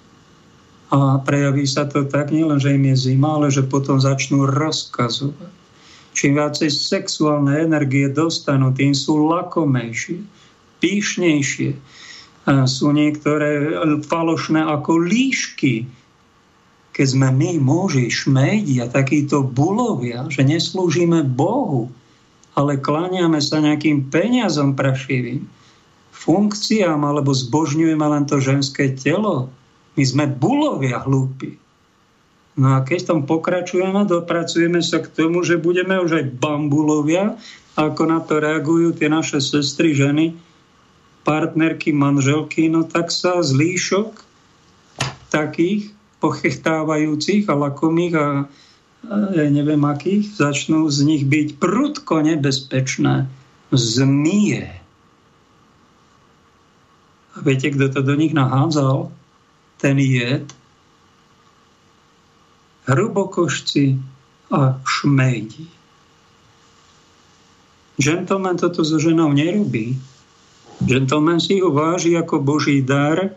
A prejaví sa to tak, nielen, že im je zima, ale že potom začnú rozkazovať. Čím viacej sexuálne energie dostanú, tým sú lakomejšie, pýšnejšie. A sú niektoré falošné ako líšky. Keď sme my, muži, šmejdi a takíto bulovia, že neslúžime Bohu, ale kláňame sa nejakým peniazom prašivým, funkciám, alebo zbožňujeme len to ženské telo. My sme bulovia hlúpi. No a keď tam pokračujeme, dopracujeme sa k tomu, že budeme už aj bambulovia, ako na to reagujú tie naše sestry, ženy, partnerky, manželky, no tak sa z líšok takých pochechtávajúcich a lakomých a, a neviem akých, začnú z nich byť prudko nebezpečné zmije. A viete, kto to do nich nahádzal? Ten jed. Hrubokošci a šmejdi. Gentleman toto so ženou nerobí. Gentleman si ho váži ako boží dar.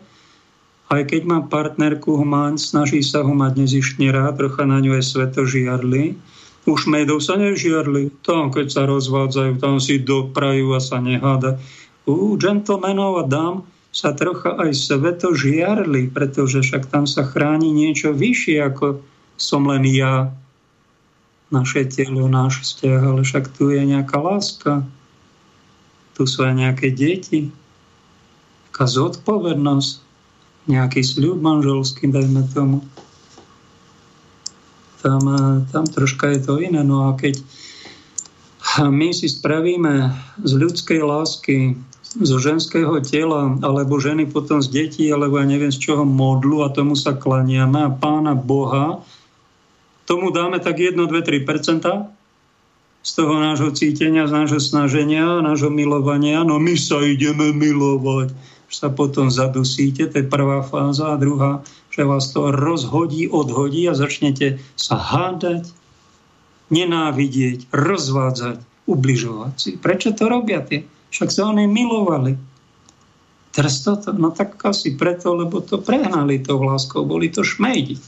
Aj keď má partnerku humán, snaží sa ho mať nezištne rád, trocha na ňu je svetožiarli. U šmejdov sa nežiarli. Tam, keď sa rozvádzajú, tam si doprajú a sa neháda. U gentlemanov a dám sa trocha aj svetožiarli, pretože však tam sa chráni niečo vyššie, ako som len ja, naše telo, náš vzťah, ale však tu je nejaká láska. Tu sú aj nejaké deti. Taká zodpovednosť. Nejaký sľub manželský, dajme tomu. Tam, tam troška je to iné. No a keď my si spravíme z ľudskej lásky, zo ženského tela, alebo ženy potom z detí, alebo ja neviem z čoho modlu a tomu sa klaniame a Pána Boha, tomu dáme tak jedno, dve, tri percentá z toho nášho cítenia, z nášho snaženia, nášho milovania. No my sa ideme milovať. Sa potom zadusíte, to je prvá fáza, a druhá, že vás to rozhodí, odhodí a začnete sa hádať, nenávidieť, rozvádzať, ubližovať si. Prečo to robia tie? Však sa oni milovali. Teraz toto, no tak asi preto, lebo to prehnali tou láskou, boli to šmejdi.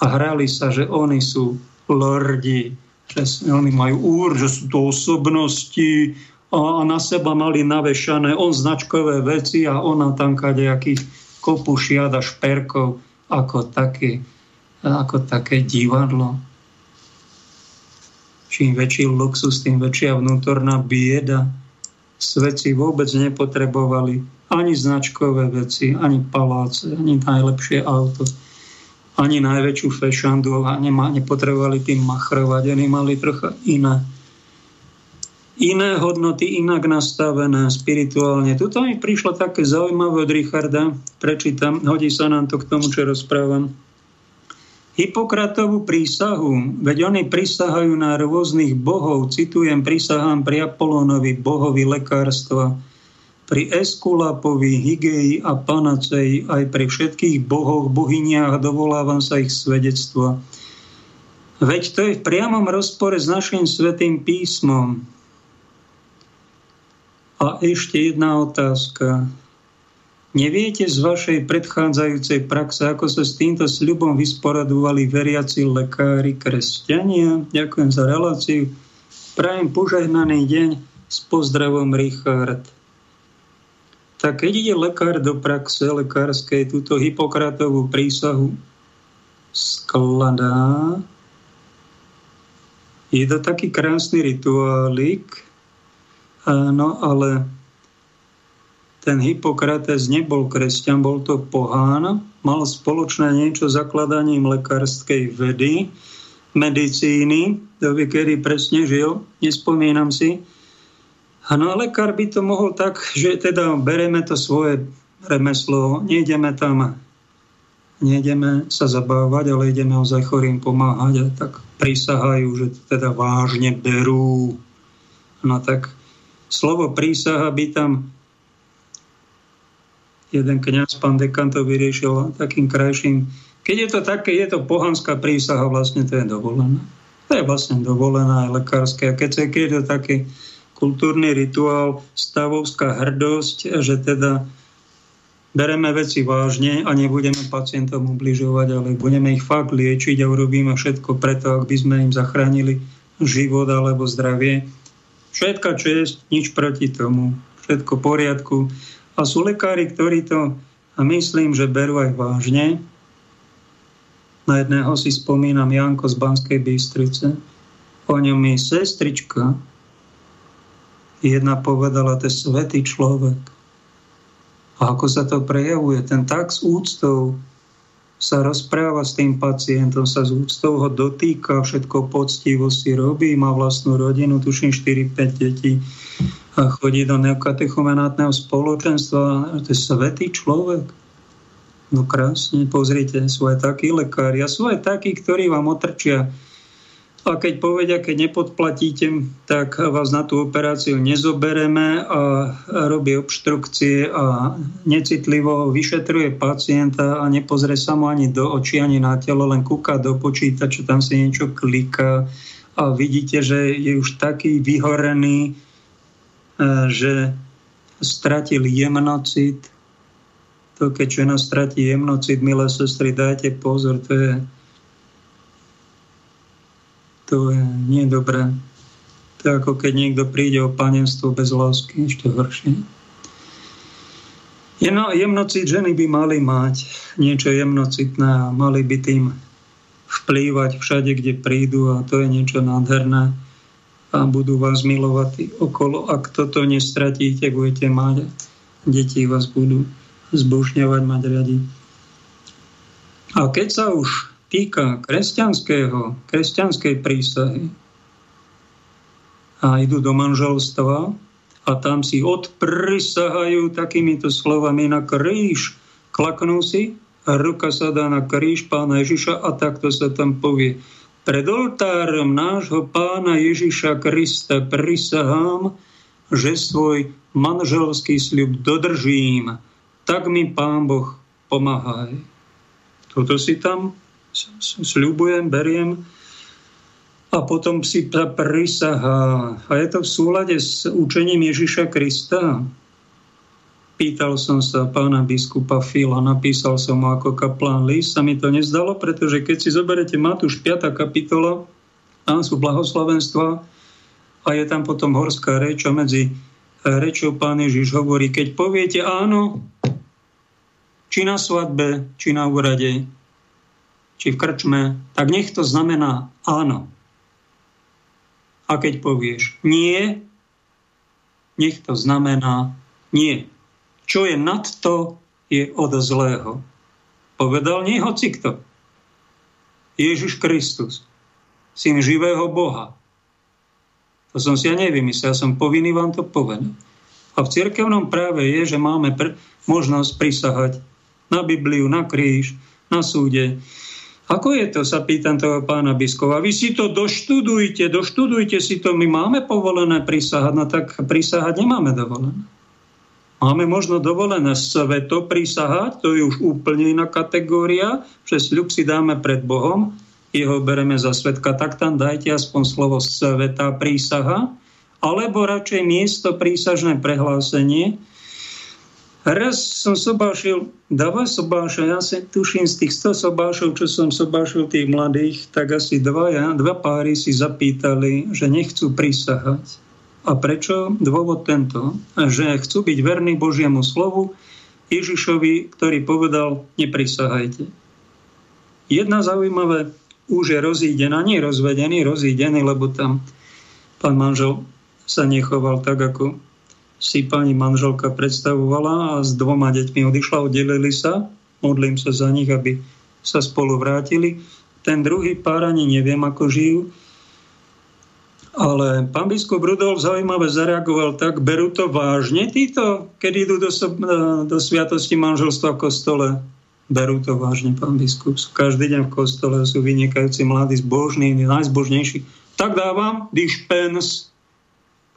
A hrali sa, že oni sú lordi, že oni majú úr, že sú to osobnosti, a na seba mali navešané on značkové veci a ona tam kadejakých kopušiad a šperkov ako také, ako také divadlo. Čím väčší luxus, tým väčšia vnútorná bieda. Svet si vôbec nepotrebovali ani značkové veci, ani paláce, ani najlepšie auto, ani najväčšiu fešandu, a nepotrebovali tým machrovať. Oni mali trocha iné Iné hodnoty, inak nastavené spirituálne. Tuto mi prišlo také zaujímavé od Richarda. Prečítam, hodí sa nám to k tomu, čo rozprávam. Hipokratovú prísahu, veď oni prisahajú na rôznych bohov. Citujem, prisahám pri Apolónovi, bohovi lekárstva, pri Eskulápovi, Hygieji a Panaceji, aj pri všetkých bohoch, bohyniach, dovolávam sa ich svedectva. Veď to je v priamom rozpore s našim svätým písmom. A ešte jedna otázka. Neviete z vašej predchádzajúcej praxe, ako sa s týmto sľubom vysporadovali veriaci, lekári, kresťania? Ďakujem za reláciu. Prajem požehnaný deň, s pozdravom Richard. Tak keď ide lekár do praxe lekárskej, túto Hipokratovú prísahu skladá. Je to taký krásny rituálik. No ale ten Hipokrates nebol kresťan, bol to pohán. Mal spoločné niečo s zakladaním lekárskej vedy, medicíny, doby, kedy presne žil, nespomínam si. No a lekár by to mohol tak, že teda bereme to svoje remeslo, nejdeme tam, nejdeme sa zabávať, ale ideme ozaj chorým pomáhať a tak prisahajú, že to teda vážne berú. No tak slovo prísaha by tam jeden kňaz, pán dekan, to vyriešil takým krajším Keď je to také, je to pohanská prísaha, vlastne to je dovolená. To je vlastne dovolená aj lekárska. A keď je to taký kultúrny rituál, stavovská hrdosť, že teda bereme veci vážne a nebudeme pacientom ubližovať, ale budeme ich fakt liečiť a urobíme všetko preto, aby sme im zachránili život alebo zdravie. Všetka česť, nič proti tomu. Všetko v poriadku. A sú lekári, ktorí to, a myslím, že berú aj vážne. Na jedného si spomínam, Janko z Banskej Bystrice. O ňom je sestrička. Jedna povedala, to je svätý človek. A ako sa to prejavuje? Ten tak s úctou sa rozpráva s tým pacientom, sa s úctou ho dotýka, všetko poctivo si robí, má vlastnú rodinu, tuším štyri päť detí a chodí do neokatechumenátneho spoločenstva. To je svätý človek. No krásne, pozrite, sú aj takí lekári a sú aj takí, ktorí vám otrčia. A keď povedia, keď nepodplatíte, tak vás na tú operáciu nezobereme a robí obštrukcie a necitlivo vyšetruje pacienta a nepozrie sa mu ani do očí, ani na telo, len kúka do počítača, tam si niečo kliká a vidíte, že je už taký vyhorený, že stratil jemnocit. To keď žena stratí jemnocit, milé sestry, dajte pozor, to je To je nedobré. To je ako keď niekto príde o panenstvo bez lásky, ešte horšie. Jemno, jemnocit ženy by mali mať niečo jemnocitné a mali by tým vplývať všade, kde prídu a to je niečo nádherné a budú vás milovať okolo. Ak toto nestratíte, budete mať, deti vás budú zbožňovať, mať radi. A keď sa už týka kresťanského, kresťanskej prísahy a idú do manželstva a tam si odprisahajú takýmito slovami na kríž, klaknú si a ruka sa dá na kríž Pána Ježiša a takto sa tam povie: pred oltárom nášho Pána Ježiša Krista prisahám, že svoj manželský sľub dodržím, tak mi Pán Boh pomáhaj. Toto si tam sľubujem, beriem a potom si prisahá. A je to v súlade s učením Ježiša Krista. Pýtal som sa pána biskupa Fila, napísal som mu ako kaplán list, sa mi to nezdalo, pretože keď si zoberete Matúš piata kapitola, tam sú blahoslavenstva a je tam potom horská reč a medzi rečou pán Ježiš hovorí: keď poviete áno, či na svadbe, či na úrade, či v krčme, tak nech to znamená áno. A keď povieš nie, nech to znamená nie. Čo je nad to, je od zlého. Povedal nie hocikto. Ježiš Kristus, syn živého Boha. To som si ja nevymyslel, ja som povinný vám to povedať. A v cirkevnom práve je, že máme pr- možnosť prisahať na Bibliu, na kríž, na súde. Ako je to, sa pýtam toho pána biskova. Vy si to doštudujte, doštudujte si to. My máme povolené prisahať, no tak prisahať nemáme dovolené. Máme možno dovolené sveto prisahať, to je už úplne iná kategória, že sľub si dáme pred Bohom, jeho bereme za svedka, tak tam dajte aspoň slovo sveta prísaha, alebo radšej miesto prísažné prehlásenie. Raz som sobášil, dva sobáša, ja si tuším z tých sto sobášov, čo som sobášil tých mladých, tak asi dva, ja, dva páry si zapýtali, že nechcú prisahať. A prečo? Dôvod tento, že chcú byť verní Božiemu slovu Ježišovi, ktorý povedal: neprisahajte. Jedna zaujímavé, už je rozídená, nie rozvedený, rozídený, lebo tam pán manžel sa nechoval tak, ako si pani manželka predstavovala, a s dvoma deťmi odišla, oddelili sa, modlím sa za nich, aby sa spolu vrátili. Ten druhý pár, ani neviem, ako žijú, ale pán biskup Rudolf zaujímavé zareagoval tak: berú to vážne títo, keď idú do, do sviatosti manželstva v kostole? Berú to vážne, pán biskup, sú každý deň v kostole, sú vynikajúci mladí, zbožní, najzbožnejší. Tak dávam dispens.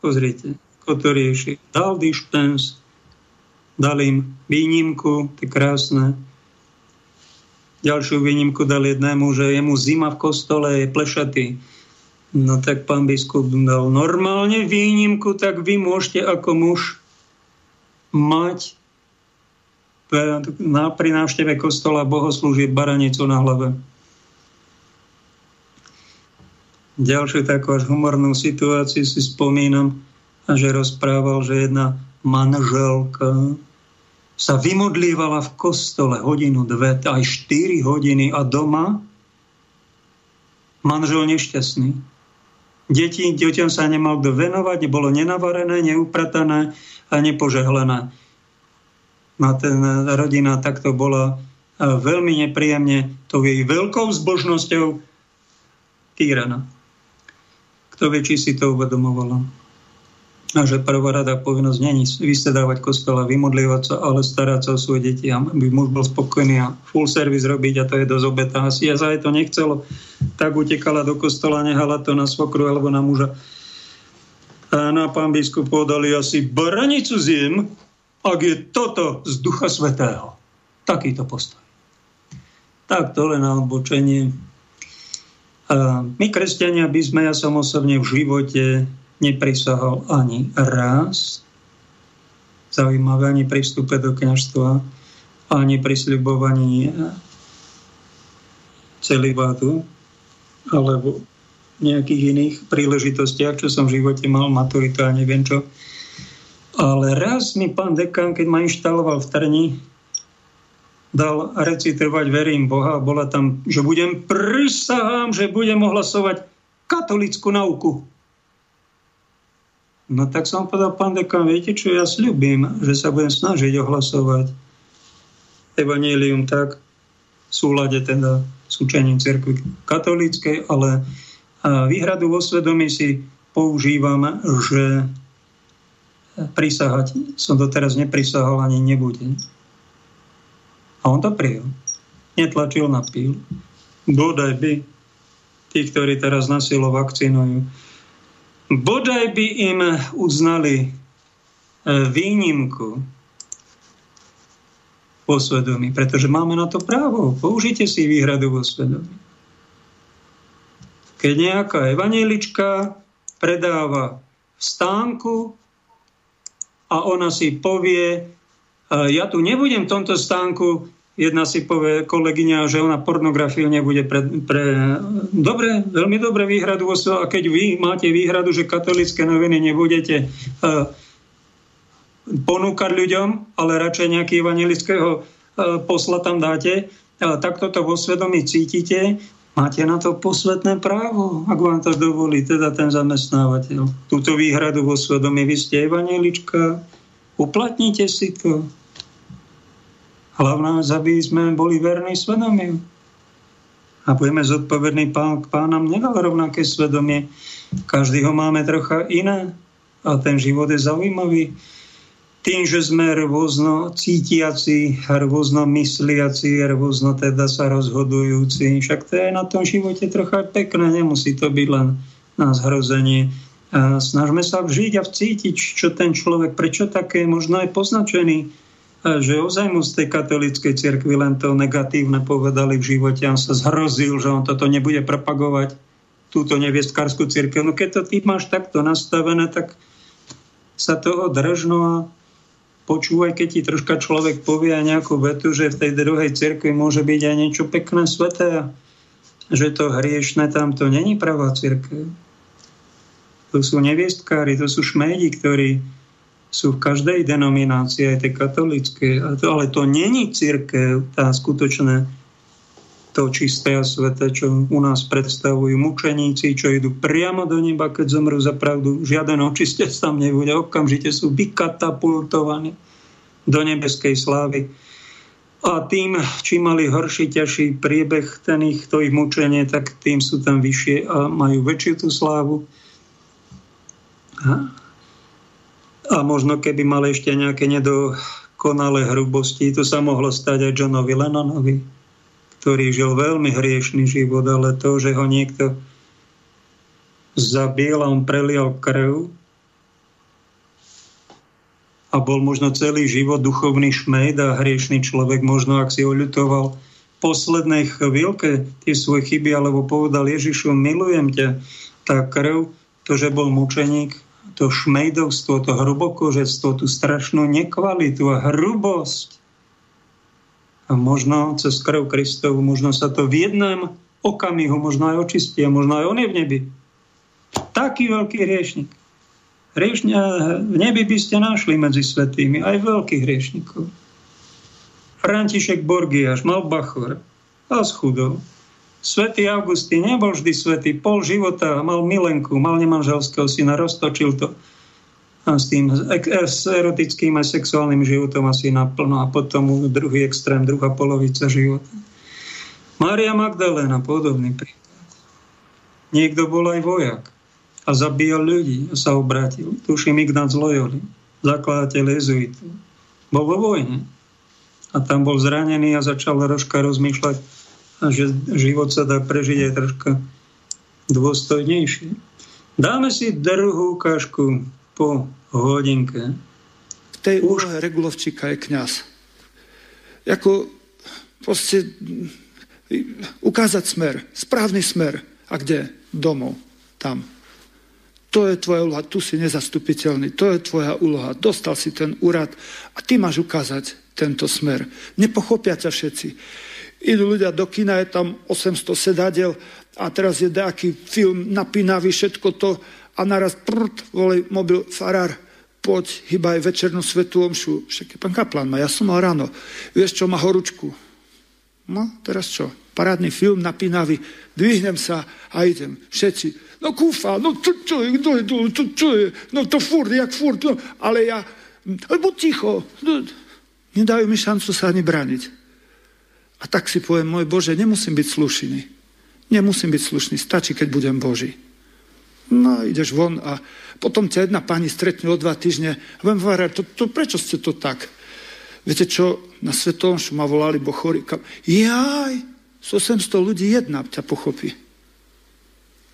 Pozrite, to rieši. Dal dispens, dal im výnimku, to je krásne. ďalšiu výnimku dal jednému, že jemu zima v kostole, je plešatý. No tak pán biskup dal normálne výnimku, tak vy môžete ako muž mať pri návšteve kostola bohoslúžieb baranicu na hlave. Ďalšiu takú až humornú situáciu si spomínam, že rozprával, že jedna manželka sa vymodlívala v kostole hodinu, dve, aj štyri hodiny a doma manžel nešťastný. Deti, deťom sa nemal kto venovať, bolo nenavarené, neupratané a nepožehlené. A ten, rodina takto bola veľmi nepríjemne tou jej veľkou zbožnosťou týraná. Kto vie, či si to uvedomovala. A že prvorada povinnosť není vysedávať kostola, vymodlívať sa, ale starať sa o svoje deti, aby muž bol spokojný a full service robiť, a to je dosť obeta. Asi ja za jej to nechcelo, tak utekala do kostola, nehala to na svokru alebo na muža. A na pán biskup podali asi baranicu zim, ak je toto z Ducha Svätého. Takýto postoj. Tak to len na odbočenie. My, kresťania, by sme, ja som osobne, v živote neprisahal ani raz. Zaujímavé, ani pri vstupe do kňazstva, ani pri sľubovaní celibátu, alebo nejakých iných príležitostiach, čo som v živote mal, maturitu a neviem čo. Ale raz mi pán dekán, keď ma inštaloval v Trni, dal recitovať Verím Boha, a bola tam, že budem prisahám, že budem ohlasovať katolickú nauku. No tak som povedal, pán dekán, viete čo, ja sľubím, že sa budem snažiť ohlasovať evanjelium tak v súlade teda s učením cirkvi katolíckej, ale výhradu vo svedomí si používam, že prisahať som doteraz neprisahal ani nebudem. A on to prijel. Netlačil na píl. Bodaj by tí, ktorí teraz nasilo vakcinujú, bodaj by im uznali výnimku vo svedomí, pretože máme na to právo. Použite si výhradu vo svedomí. Keď nejaká evanjelička predáva v stánku a ona si povie, ja tu nebudem v tomto stánku, jedna si povie kolegyňa, že ona pornografiu nebude pre, pre... Dobre, veľmi dobré výhradu. A keď vy máte výhradu, že katolícke noviny nebudete uh, ponúkať ľuďom, ale radšej nejakého evanjelického uh, posla tam dáte, uh, tak toto vo svedomí cítite, máte na to posvetné právo, ak vám to dovolí, teda ten zamestnávateľ. Túto výhradu vo svedomí, vy ste evanjelička, uplatnite si to. Hlavná, aby sme boli verní svedomiu. A budeme zodpovední pán, pán nám nedal rovnaké svedomie. Každý ho máme trocha iné. A ten život je zaujímavý. Tým, že sme rôzno cítiaci, rôzno mysliaci, rôzno teda sa rozhodujúci. Však to je na tom živote trocha pekné. Nemusí to byť len na zhrozenie. A snažme sa vžiť a vcítiť, čo ten človek, prečo také možno je poznačený, že ozaj mu z tej katolíckej cirkvi len to negatívne povedali v živote a on sa zhrozil, že on toto nebude propagovať, túto neviestkárskú cirkev. No keď to ty máš takto nastavené, tak sa toho držno a počúvaj, keď ti troška človek povie nejakú vetu, že v tej druhej cirkvi môže byť aj niečo pekné, sveté a že to hriešne, tam to není pravá cirkev. To sú neviestkári, to sú šmédi, ktorí sú v každej denominácii, aj tej katolíckej. Ale to není cirkev, tá skutočné, to čisté a sveté, čo u nás predstavujú mučeníci, čo idú priamo do neba, keď zomrú za pravdu. Žiaden očistec tam nebude. Okamžite sú vykatapultovaní do nebeskej slávy. A tým, čím mali horší, ťažší priebeh ten ich, to ich mučenie, tak tým sú tam vyššie a majú väčšiu tú slávu. Aha. A možno keby mali ešte nejaké nedokonalé hrubosti, to sa mohlo stať aj Johnovi Lennonovi, ktorý žil veľmi hriešný život, ale to, že ho niekto zabil a on prelial krv a bol možno celý život duchovný šmejd a hriešný človek, možno ak si oľutoval, poslednej chvíľke tie svoje chyby, alebo povedal Ježišu, milujem ťa, tá krv, to, že bol mučeník, to šmejdovstvo, to hrubokožectvo, tú strašnú nekvalitu a hrubosť. A možno cez krv Kristovu, možno sa to v jednom okamihu, možno aj očistí, a možno aj on je v nebi. Taký veľký hriešnik. Hriešni, v nebi by ste našli medzi svätými aj veľkých hriešnikov. František Borgiáš mal bachor a schudol. Svätý Augustín nebol vždy svätý, pol života mal milenku, mal nemanželského syna, roztočil to a s tým s erotickým a sexuálnym životom asi naplno, a potom druhý extrém, druhá polovica života. Mária Magdaléna, podobný príklad. Niekto bol aj vojak a zabíjal ľudí a sa obrátil. Tuším Ignác Loyola, zakladateľ jezuitov. Bol vo vojne. A tam bol zranený a začal troška rozmýšľať, že život sa dá prežiť aj troška dôstojnejšie. Dáme si druhú ukážku po hodinke. V tej úlohe regulovčíka je kňaz. Jako proste ukázať smer, správny smer. A kde? Domov. Tam. To je tvoja úloha, tu si nezastupiteľný, to je tvoja úloha. Dostal si ten úrad a ty máš ukázať tento smer. Nepochopia ťa všetci. Idú ľudia do kina, je tam osemsto sedadiel a teraz je nejaký film napínavý, všetko to a naraz prrt, volej mobil, farár, poď, hýbaj večernú svätú omšu. Však je pán kaplan, ja som mal ráno. Vieš čo, má horúčku. No, teraz čo? Parádny film napínavý. Dvihnem sa a idem. Všetci, no Kufa, no to čo je, kto je, to čo je, no to furt, jak furt, no, ale ja, buď ticho, no, nedajú mi šancu sa ani braniť. A tak si poviem, môj Bože, nemusím byť slušný. Nemusím byť slušný, stačí, keď budem Boží. No, ideš von a potom ťa jedna pani stretne o dva týždne a budem várať, to, to, prečo ste to tak? Viete čo, na svetom ma volali bochorika. Jaj, z osemsto ľudí jedna ťa pochopí.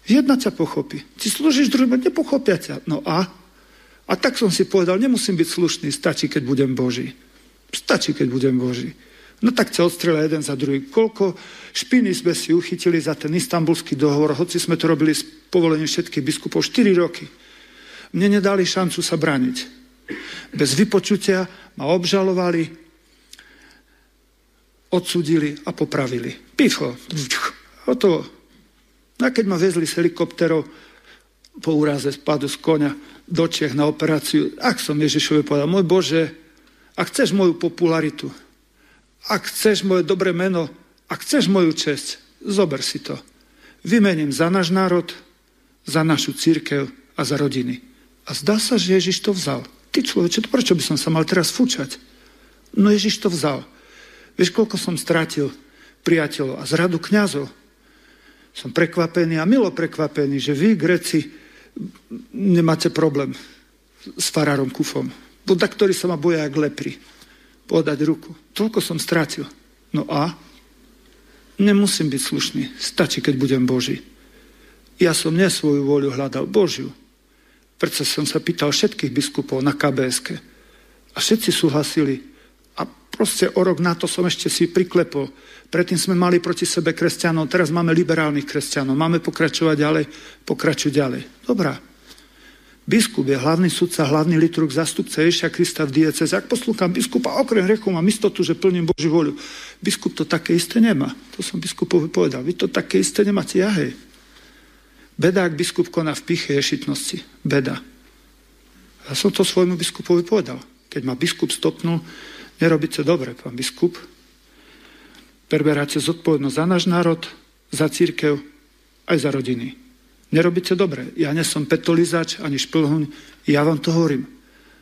Jedna ťa pochopí. Ty slúžiš druhým, nepochopia ťa. No a? A tak som si povedal, nemusím byť slušný, stačí, keď budem Boží. Stačí, keď budem Boží. No tak sa odstrela jeden za druhý. Koľko špiny sme si uchytili za ten istanbulský dohovor, hoci sme to robili s povolením všetkých biskupov štyri roky. Mne nedali šancu sa braniť. Bez vypočutia ma obžalovali, odsudili a popravili. Pifo. Hotovo. A keď ma vezli s helikopterov, po úraze spadu z koňa do Čech na operáciu, ak som Ježišovi povedal, môj Bože, ak chceš moju popularitu, ak chceš moje dobré meno, ak chceš moju česť, zober si to. Vymením za náš národ, za našu cirkev a za rodiny. A zdá sa, že Ježiš to vzal. Ty človeče, prečo by som sa mal teraz fúčať? No Ježiš to vzal. Vieš, koľko som stratil priateľov a zradu kňazov? Som prekvapený a milo prekvapený, že vy, Gréci, nemáte problém s farárom Kufom. Voda, ktorý sa ma boja jak lepri. Podať ruku. Toľko som strátil. No a? Nemusím byť slušný. Stačí, keď budem Boží. Ja som nie svoju voľu hľadal, Božiu. Preto som sa pýtal všetkých biskupov na ká bé eske. A všetci súhlasili. A proste o rok na to som ešte si priklepol. Predtým sme mali proti sebe kresťanov. Teraz máme liberálnych kresťanov. Máme pokračovať ďalej. Pokračuj ďalej. Dobrá. Biskup je hlavný sudca, hlavný liturg, zástupca Ježiša Krista v diecéze. Ak poslúcham biskupa, okrem hriechu mám istotu, že plním Božiu voľu. Biskup to také isté nemá. To som biskupovi povedal. Vy to také isté nemáte, ja hej. Beda, ak biskup koná v píche ješitnosti. Beda. Ja som to svojmu biskupovi povedal. Keď ma biskup stopnul, nerobíte dobre, pán biskup. Preberáte zodpovednosť za náš národ, za cirkev, aj za rodiny. Nerobíte dobre. Ja nesom petolizač ani šplhuň. Ja vám to hovorím.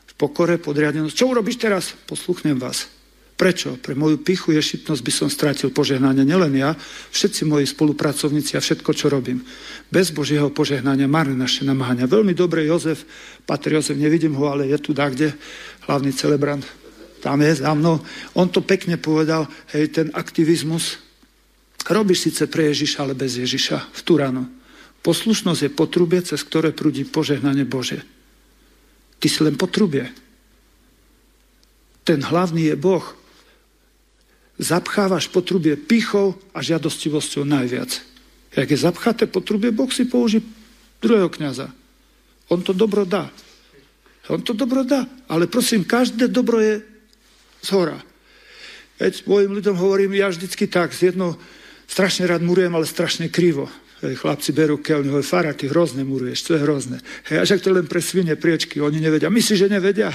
V pokore, podriadenosť. Čo urobíš teraz? Posluchnem vás. Prečo? Pre moju pichu ješitnosť by som strátil požehnanie. Nielen ja, všetci moji spolupracovníci a všetko, čo robím. Bez Božieho požehnania marné naše namáhania. Veľmi dobre Jozef, Pater Jozef, nevidím ho, ale je tu dákde, hlavný celebrant. Tam je za mnou. On to pekne povedal, hej, ten aktivizmus. Robíš síce pre Ježiša, ale bez Ježiša. V tú ráno. Poslušnosť je potrubie, cez ktoré prúdi požehnanie Bože. Ty si len potrubie. Ten hlavný je Boh. zapchávaš potrubie pichou a žiadostivosťou najviac. Jak je zapchaté potrubie, Boh si použí druhého kňaza. On to dobro dá. On to dobro dá. Ale prosím, každé dobro je zhora. Veď mojim ľuďom hovorím, ja vždycky tak, z jednou strašne rád murujem, ale strašne krivo. Hej, chlapci berú keľňu, hej, fara, ty hrozne muruješ, to je hrozné. Hej, až ak to len pre svine priečky, oni nevedia. Myslíš, že nevedia?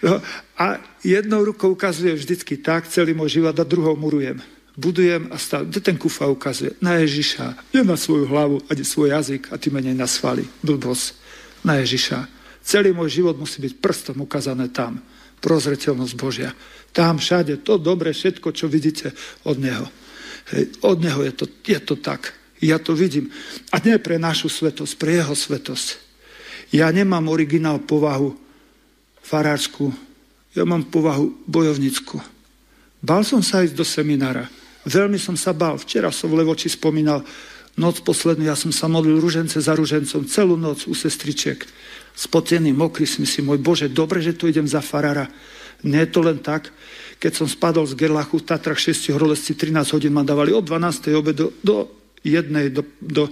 No, a jednou rukou ukazuje vždycky tak, celý môj život, a druhou murujem. Budujem a stávam. Kde ten Kufa ukazuje? Na Ježiša. Nie na svoju hlavu, ani svoj jazyk, a ty menej na svaly. Blbos. Na Ježiša. Celý môj život musí byť prstom ukázané tam. Prozreteľnosť Božia. Tam všade, to dobre, všetko, čo vidíte od Neho. Hej, od Neho je to, je to tak. Ja to vidím. A nie pre našu svetosť, pre Jeho svetosť. Ja nemám originál povahu farársku. Ja mám povahu bojovnickú. Bál som sa ísť do seminára. Veľmi som sa bál. Včera som v Levoči spomínal noc poslednú. Ja som sa modlil ružence za ružencom celú noc u sestričiek. Spotený, mokrý, si myslím, môj Bože, dobre, že tu idem za farára. Nie je to len tak. Keď som spadol z gerlachu v Tatrach, šesť horolezci trinásť hodín ma dávali od dvanástej obe do, do jednej, do, do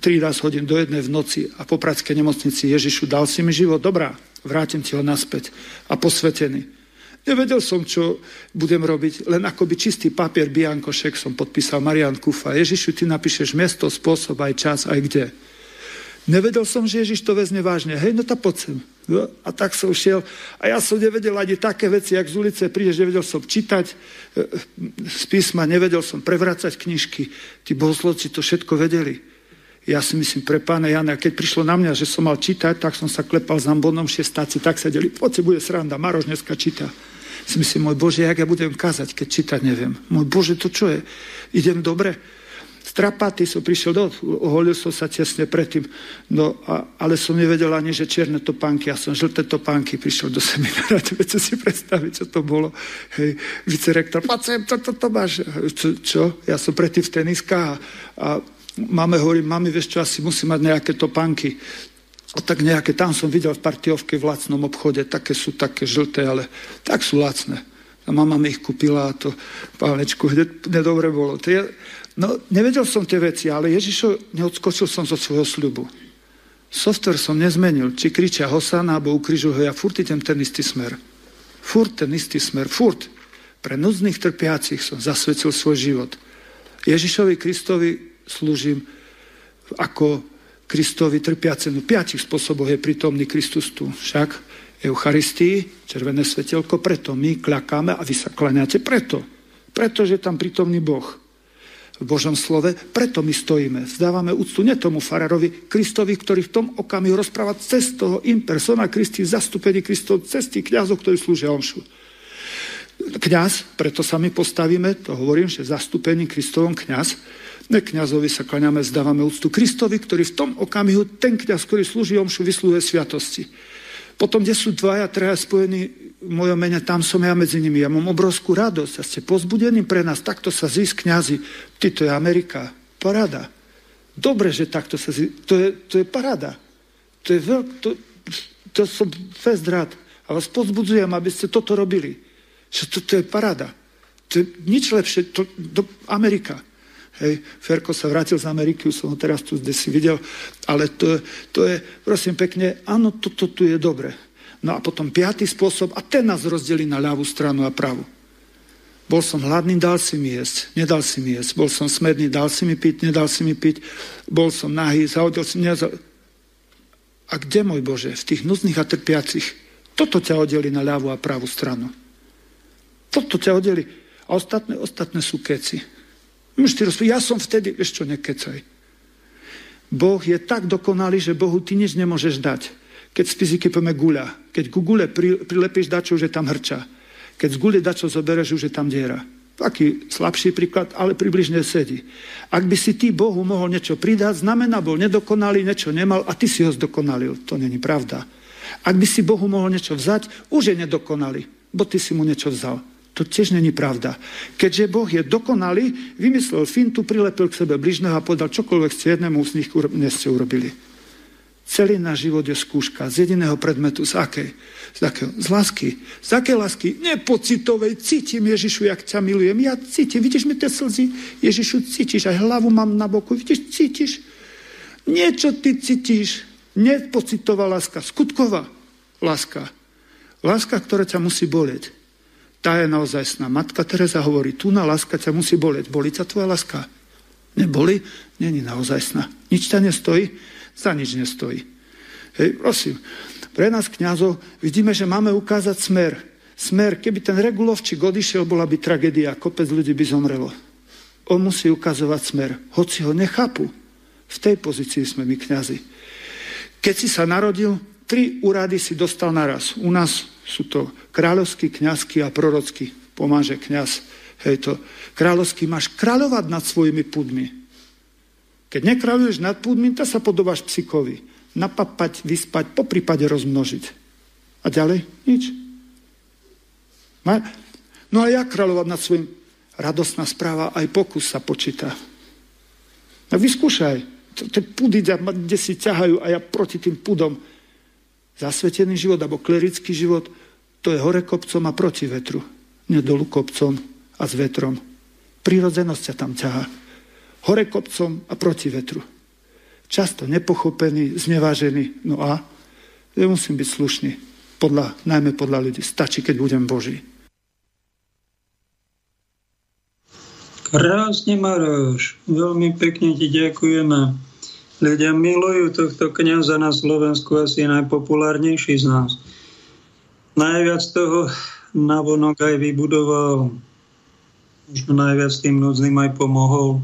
trinásť hodín, do jednej v noci a po Popradskej nemocnici. Ježišu, dal si mi život, dobrá, vrátim ti ho naspäť a posvetený. Nevedel som, čo budem robiť, len akoby čistý papier biankošek som podpísal Marian Kufa. Ježišu, ty napíšeš miesto, spôsob, aj čas, aj kde. Nevedel som, že Ježiš to vezme vážne. Hej, no tá poď sem. No, a tak som šiel. A ja som nevedel ani také veci, jak z ulice prídeš, nevedel som čítať z písma, nevedel som prevracať knižky. Tí bohoslovci to všetko vedeli. Ja si myslím, pre pána Jana, keď prišlo na mňa, že som mal čítať, tak som sa klepal s Ambonom, šestáci tak sedeli. Poď si, bude sranda, Maroš dneska číta. Si myslím, môj Bože, jak ja budem kázať, keď čítať neviem. Môj Bože, to čo je? Idem dobre? Strapaty som prišiel do, oholil som sa tesne predtým, no, a, ale som nevedel ani, že čierne topánky, ja som žlté topánky, prišiel do seminára, viete si predstaviť, čo to bolo. Hej, vicerektor, pacijem, to, to, to máš. Čo, čo? Ja som predtým v teniskách a, a máme hovorím, mami, vieš čo, asi musím mať nejaké topánky. A tak nejaké, tam som videl v partiovke v lacnom obchode, také sú také žlté, ale tak sú lacné. A mama mi ich kúpila a to, pánečku, hneď nedobre bolo. Tie, no, nevedel som tie veci, ale Ježišo, neodskočil som zo svojho sľubu. Software som nezmenil. Či kričia Hosana, alebo ukrižujú ho, ja furt idem ten istý smer. Furt ten istý smer, furt. Pre núdznych trpiacich som zasvetil svoj život. Ježišovi Kristovi slúžim ako Kristovi trpiacemu. Piatich spôsobov je prítomný Kristus tu. Však Eucharistii, červené svetelko, preto my kľakáme a vy sa kľaňate preto. Pretože je tam prítomný Boh. V Božom slove, preto my stojíme. Vzdávame úctu nie tomu farárovi, Kristovi, ktorý v tom okamihu rozpráva cez toho in persona Christi, zastúpení Kristov, cez tých kňazov, ktorí slúžia omšu. Kňaz, preto sa my postavíme, to hovorím, že zastúpení Kristovom kňaz, ne kňazovi sa kľaňame, vzdávame úctu Kristovi, ktorý v tom okamihu, ten kňaz, ktorý slúži omšu, vyslúhuje sviatosti. Potom, kde sú dvaja, traja spojení v mojom mene, tam som ja medzi nimi. Ja mám obrovskú radosť a ste pozbudení pre nás. Takto sa získ kňazi. Ty, to je Amerika. Paráda. Dobre, že takto sa získ. To je, to je paráda. To je veľk... To, to som fest rád. A vás pozbudzujem, aby ste toto robili. Že to, to je paráda. To je nič lepšie. To, do Amerika. Hej, Ferko sa vrátil z Ameriky, už som ho teraz tu, kde si videl, ale to, to je, prosím pekne, áno, toto tu je dobre. No a potom piatý spôsob, a ten nás rozdelí na ľavú stranu a pravú. Bol som hladný, dal si mi jesť, nedal si mi jesť. Bol som smedný, dal si mi piť, nedal si mi piť. Bol som nahý, zahodil si mi... Nezal... A kde, môj Bože, v tých núdznych a trpiacich? Toto ťa oddelí na ľavú a pravú stranu. Toto ťa oddelí. A ostatné, ostatné sú keci. Ja som vtedy, vieš čo, nekecaj. Boh je tak dokonalý, že Bohu ty nič nemôžeš dať. Keď z fyziky povieme guľa. Keď ku guľe prilepíš dačo, už je tam hrča. Keď z guľe dačo zobereš, už je tam diera. Taký slabší príklad, ale približne sedí. Ak by si ty Bohu mohol niečo pridať, znamená, bol nedokonalý, niečo nemal a ty si ho zdokonalil. To není pravda. Ak by si Bohu mohol niečo vzať, už je nedokonalý, bo ty si mu niečo vzal. To tiež není pravda. Keďže Boh je dokonalý, vymyslel fintu, prilepil k sebe bližného a povedal, čokoľvek ste jednému z nich dnes ste urobili. Celý náš život je skúška z jediného predmetu. Z akej? Z akého? Z lásky. Z akej lásky? Nepocitovej. Cítim, Ježišu, jak ťa milujem. Ja cítim. Vidíš mi tie slzy? Ježišu, cítiš. Aj hlavu mám na boku. Vidíš, cítiš. Niečo ty cítiš. Nepocitová láska. Skutková láska. Láska, ktorá ťa musí bolieť. Tá je naozaj sná. Matka Teresa hovorí, tu na láska ťa musí bolieť. Bolí ťa tvoja láska? Neboli? Není naozaj sná. Nič ťa nestojí. Za nič nestojí. Hej, prosím, pre nás kňazov vidíme, že máme ukázať smer. Smer, keby ten Regulovčík odišiel, bola by tragédia, kopec ľudí by zomrelo. On musí ukazovať smer, hoci ho nechápu. V tej pozícii sme my kňazi. Keď si sa narodil, tri úrady si dostal naraz. U nás sú to kráľovský, kňazský a prorocký. Pomáže kňaz. Hej, to kráľovský máš kráľovať nad svojimi púdmi. Keď nekráľuješ nad púdmi, to sa podobáš psíkovi. Napapať, vyspať, po prípade rozmnožiť. A ďalej? Nič. No a ja kráľovať nad svojím. Radosná správa, aj pokus sa počíta. No vyskúšaj. Tie púdy, kde si ťahajú a ja proti tým púdom. Zasvetený život, alebo klerický život, to je hore kopcom a proti vetru. Nie dolu kopcom a s vetrom. Prirodzenosť ťa tam ťahá. Hore kopcom a proti vetru. Často nepochopený, znevážený. No a? Nemusím byť slušný. Podľa, najmä podľa ľudí. Stačí, keď budem Boží. Krásne, Maroš. Veľmi pekne ti ďakujeme. Ľudia milujú tohto kňaza na Slovensku. Asi najpopulárnejší z nás. Najviac toho navonok aj vybudoval. Možno najviac tým núdznym aj pomohol.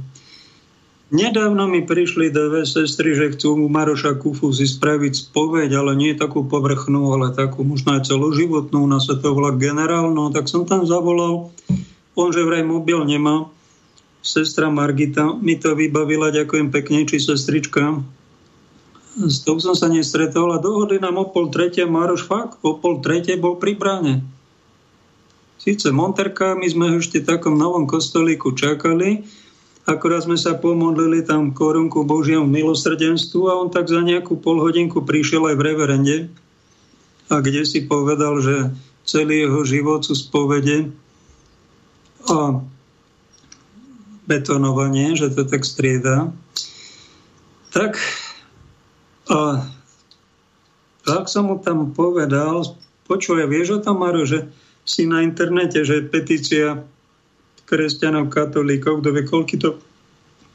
Nedávno mi prišli dve sestry, že chcú u Maroša Kufu si spraviť spoveď, ale nie takú povrchnú, ale takú možno aj celoživotnú, u nás sa to volá generálnu, tak som tam zavolal. On že vraj mobil nemá. Sestra Margita mi to vybavila, ďakujem pekne, či sestrička. S tou som sa nestretol a dohodli nám o pol tretie, Maroš fakt, o pol tretie bol pri bráne. Sice monterka, my sme ešte v takom novom kostolíku čakali, akorát sme sa pomodlili tam korunku Božiemu milosrdenstvu a on tak za nejakú polhodinku prišiel aj v reverende a kde si povedal, že celý jeho život sú spovede a betonovanie, že to tak strieda. Tak a tak som mu tam povedal, počuj, vieš o tom, Maro, že si na internete, že petícia kresťanov, katolíkov, kto vie, koľko to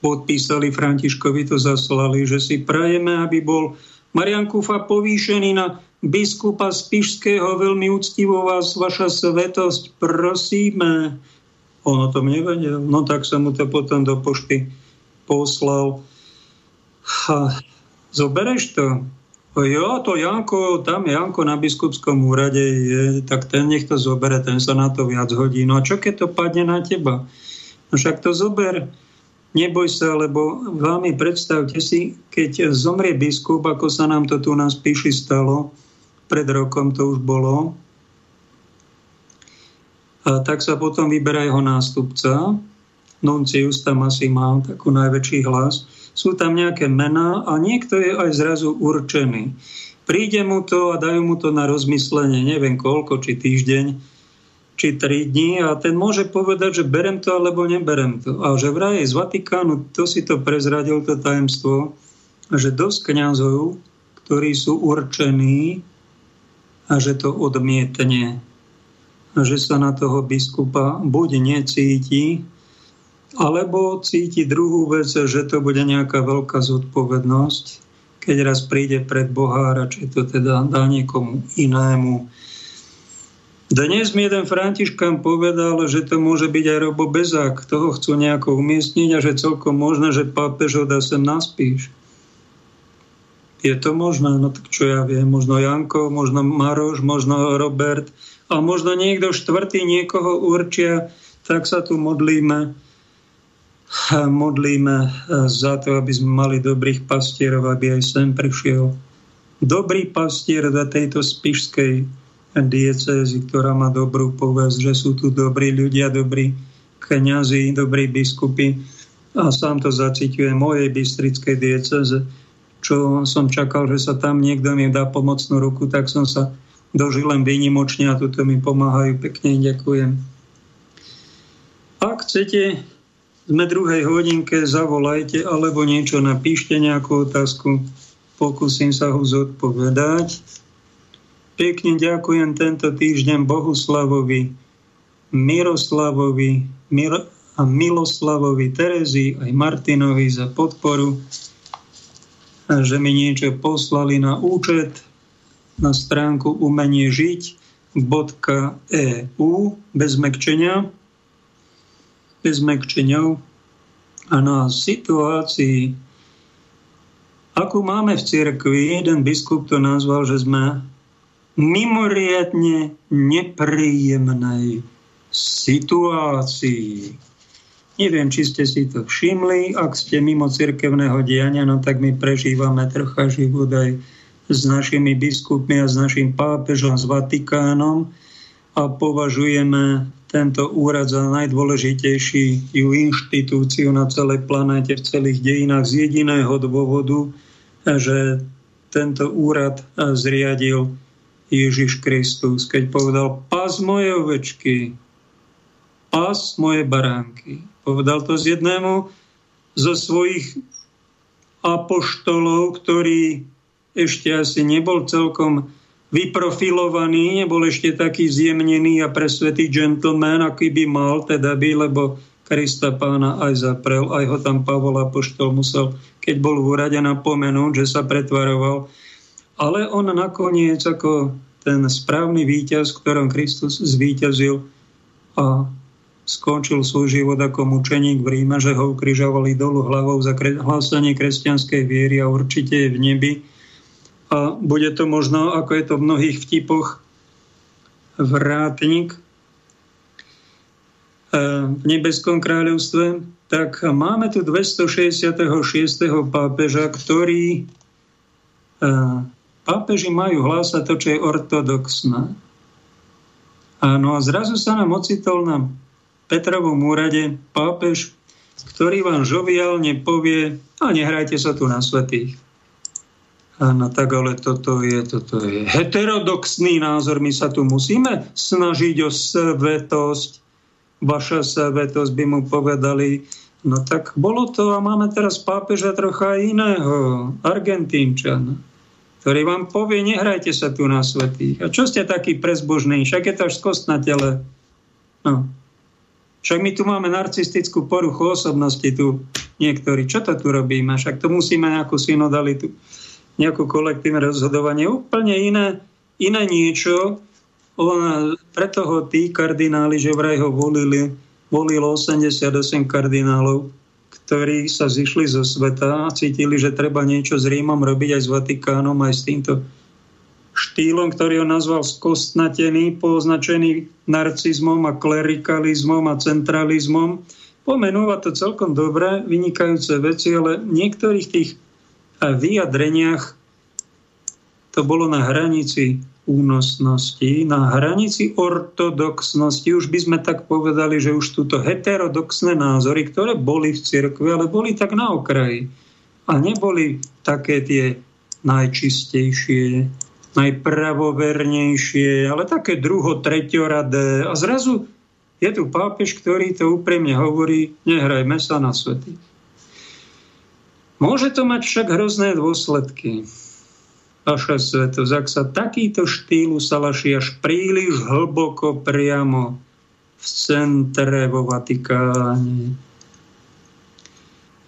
podpísali, Františkovi to zaslali, že si prajeme, aby bol Marian Kufa povýšený na biskupa Spišského, veľmi úctivo vás, vaša svetosť, prosíme. On o tom nevedel, no tak sa mu to potom do pošty poslal. Ha, zobereš to? Jo, to Janko, tam Janko na biskupskom úrade je, tak ten nech to zobere, ten sa na to viac hodí. No a čo keď to padne na teba? No však to zober, neboj sa, lebo veľmi predstavte si, keď zomrie biskup, ako sa nám to tu na Spiši stalo, pred rokom to už bolo, a tak sa potom vyberá jeho nástupca, nuncius tam asi má takú najväčší hlas. Sú tam nejaké mená a niekto je aj zrazu určený. Príde mu to a dajú mu to na rozmyslenie, neviem koľko, či týždeň, či tri dní a ten môže povedať, že berem to alebo neberem to. A že vraj z Vatikánu, to si to prezradil, to tajemstvo, že dosť kňazov, ktorí sú určení a že to odmietne. A že sa na toho biskupa buď necíti, alebo cíti druhú vec, že to bude nejaká veľká zodpovednosť, keď raz príde pred Boha, radšej to teda dá niekomu inému. Dnes mi jeden Františkán povedal, že to môže byť aj Robo Bezák, toho chcú nejako umiestniť a že celkom možné, že pápež ho dá sem na Spíš. Je to možné? No tak čo ja viem, možno Janko, možno Maroš, možno Robert a možno niekto štvrtý niekoho určia, tak sa tu modlíme. modlíme za to, aby sme mali dobrých pastierov, aby aj sem prišiel dobrý pastier do tejto spišskej diecézy, ktorá má dobrú povesť, že sú tu dobrí ľudia, dobrí kňazi, dobrí biskupy a sám to zaciťuje mojej bystrickej diecéze, čo som čakal, že sa tam niekto mi dá pomocnú ruku, tak som sa dožil len výnimočne a tuto mi pomáhajú. Pekne ďakujem. Ak chcete, sme druhej hodinke, zavolajte alebo niečo napíšte, nejakú otázku. Pokúsim sa ho zodpovedať. Pekne ďakujem tento týždeň Bohuslavovi, Miroslavovi Mir- a Miloslavovi, Terezii aj Martinovi za podporu, že mi niečo poslali na účet na stránku umenie žiť bodka e u bez mekčenia, bez mekčeniov. A na situácii, akú máme v cirkvi, jeden biskup to nazval, že sme mimoriadne nepríjemnej situácii. Neviem, či ste si to všimli. Ak ste mimo cirkevného diania, no tak my prežívame trocha život aj s našimi biskupmi a s našim pápežom, s Vatikánom, a považujeme tento úrad za najdôležitejšiu inštitúciu na celej planéte, v celých dejinách, z jediného dôvodu, že tento úrad zriadil Ježiš Kristus, keď povedal: "Pas moje ovečky, pas moje baránky." Povedal to z jednému zo svojich apoštolov, ktorý ešte asi nebol celkom vyprofilovaný, nebol ešte taký zjemnený a presvetý gentleman, aký by mal teda byť, lebo Krista Pána aj zaprel, aj ho tam Pavol apoštol musel, keď bol v úrade, napomenúť, že sa pretvaroval. Ale on nakoniec ako ten správny víťaz, v ktorom Kristus zvíťazil a skončil svoj život ako mučeník v Ríme, že ho ukrižovali dolu hlavou za hlásanie kresťanskej viery, a určite je v nebi. A bude to možno, ako je to v mnohých vtipoch, vrátnik v nebeskom kráľovstve. Tak máme tu dvestošesťdesiatšesť. pápeža, ktorý... Pápeži majú hlásať to, čo je ortodoxné. Áno, a zrazu sa nám ocitol na Petrovom úrade pápež, ktorý vám žoviálne povie: a nehrajte sa tu na svätých. Áno, tak ale toto je, toto je heterodoxný názor. My sa tu musíme snažiť o svetosť. Vaša svetosť, by mu povedali. No tak bolo to, a máme teraz pápeža trocha iného, Argentínčana, ktorý vám povie: nehrajte sa tu na svätých. A čo ste takí prezbožní? Však je to až skosť na tele. No. Však my tu máme narcistickú poruchu osobnosti tu niektorí. Čo to tu robíme? Však to musíme nejakú synodalitu, nejakú kolektívne rozhodovanie. Úplne iné, iné niečo. On, preto ho tí kardináli, že vraj ho volili, volilo osemdesiatosem kardinálov, ktorí sa zišli zo sveta a cítili, že treba niečo s Rímom robiť, aj s Vatikánom, aj s týmto štýlom, ktorý ho nazval skostnatený, poznačený narcizmom a klerikalizmom a centralizmom. Pomenúva to celkom dobre, vynikajúce veci, ale v niektorých tých vyjadreniach to bolo na hranici únosnosti, na hranici ortodoxnosti. Už by sme tak povedali, že už túto heterodoxné názory, ktoré boli v cirkvi, ale boli tak na okraji a neboli také tie najčistejšie, najpravovernejšie, ale také druho, treťoradé. A zrazu je tu pápež, ktorý to úprimne hovorí: nehrajme sa na svety. Môže to mať však hrozné dôsledky. Vaša svetosť, ak sa takýto štýlu salaší až príliš hlboko priamo v centre vo Vatikáne.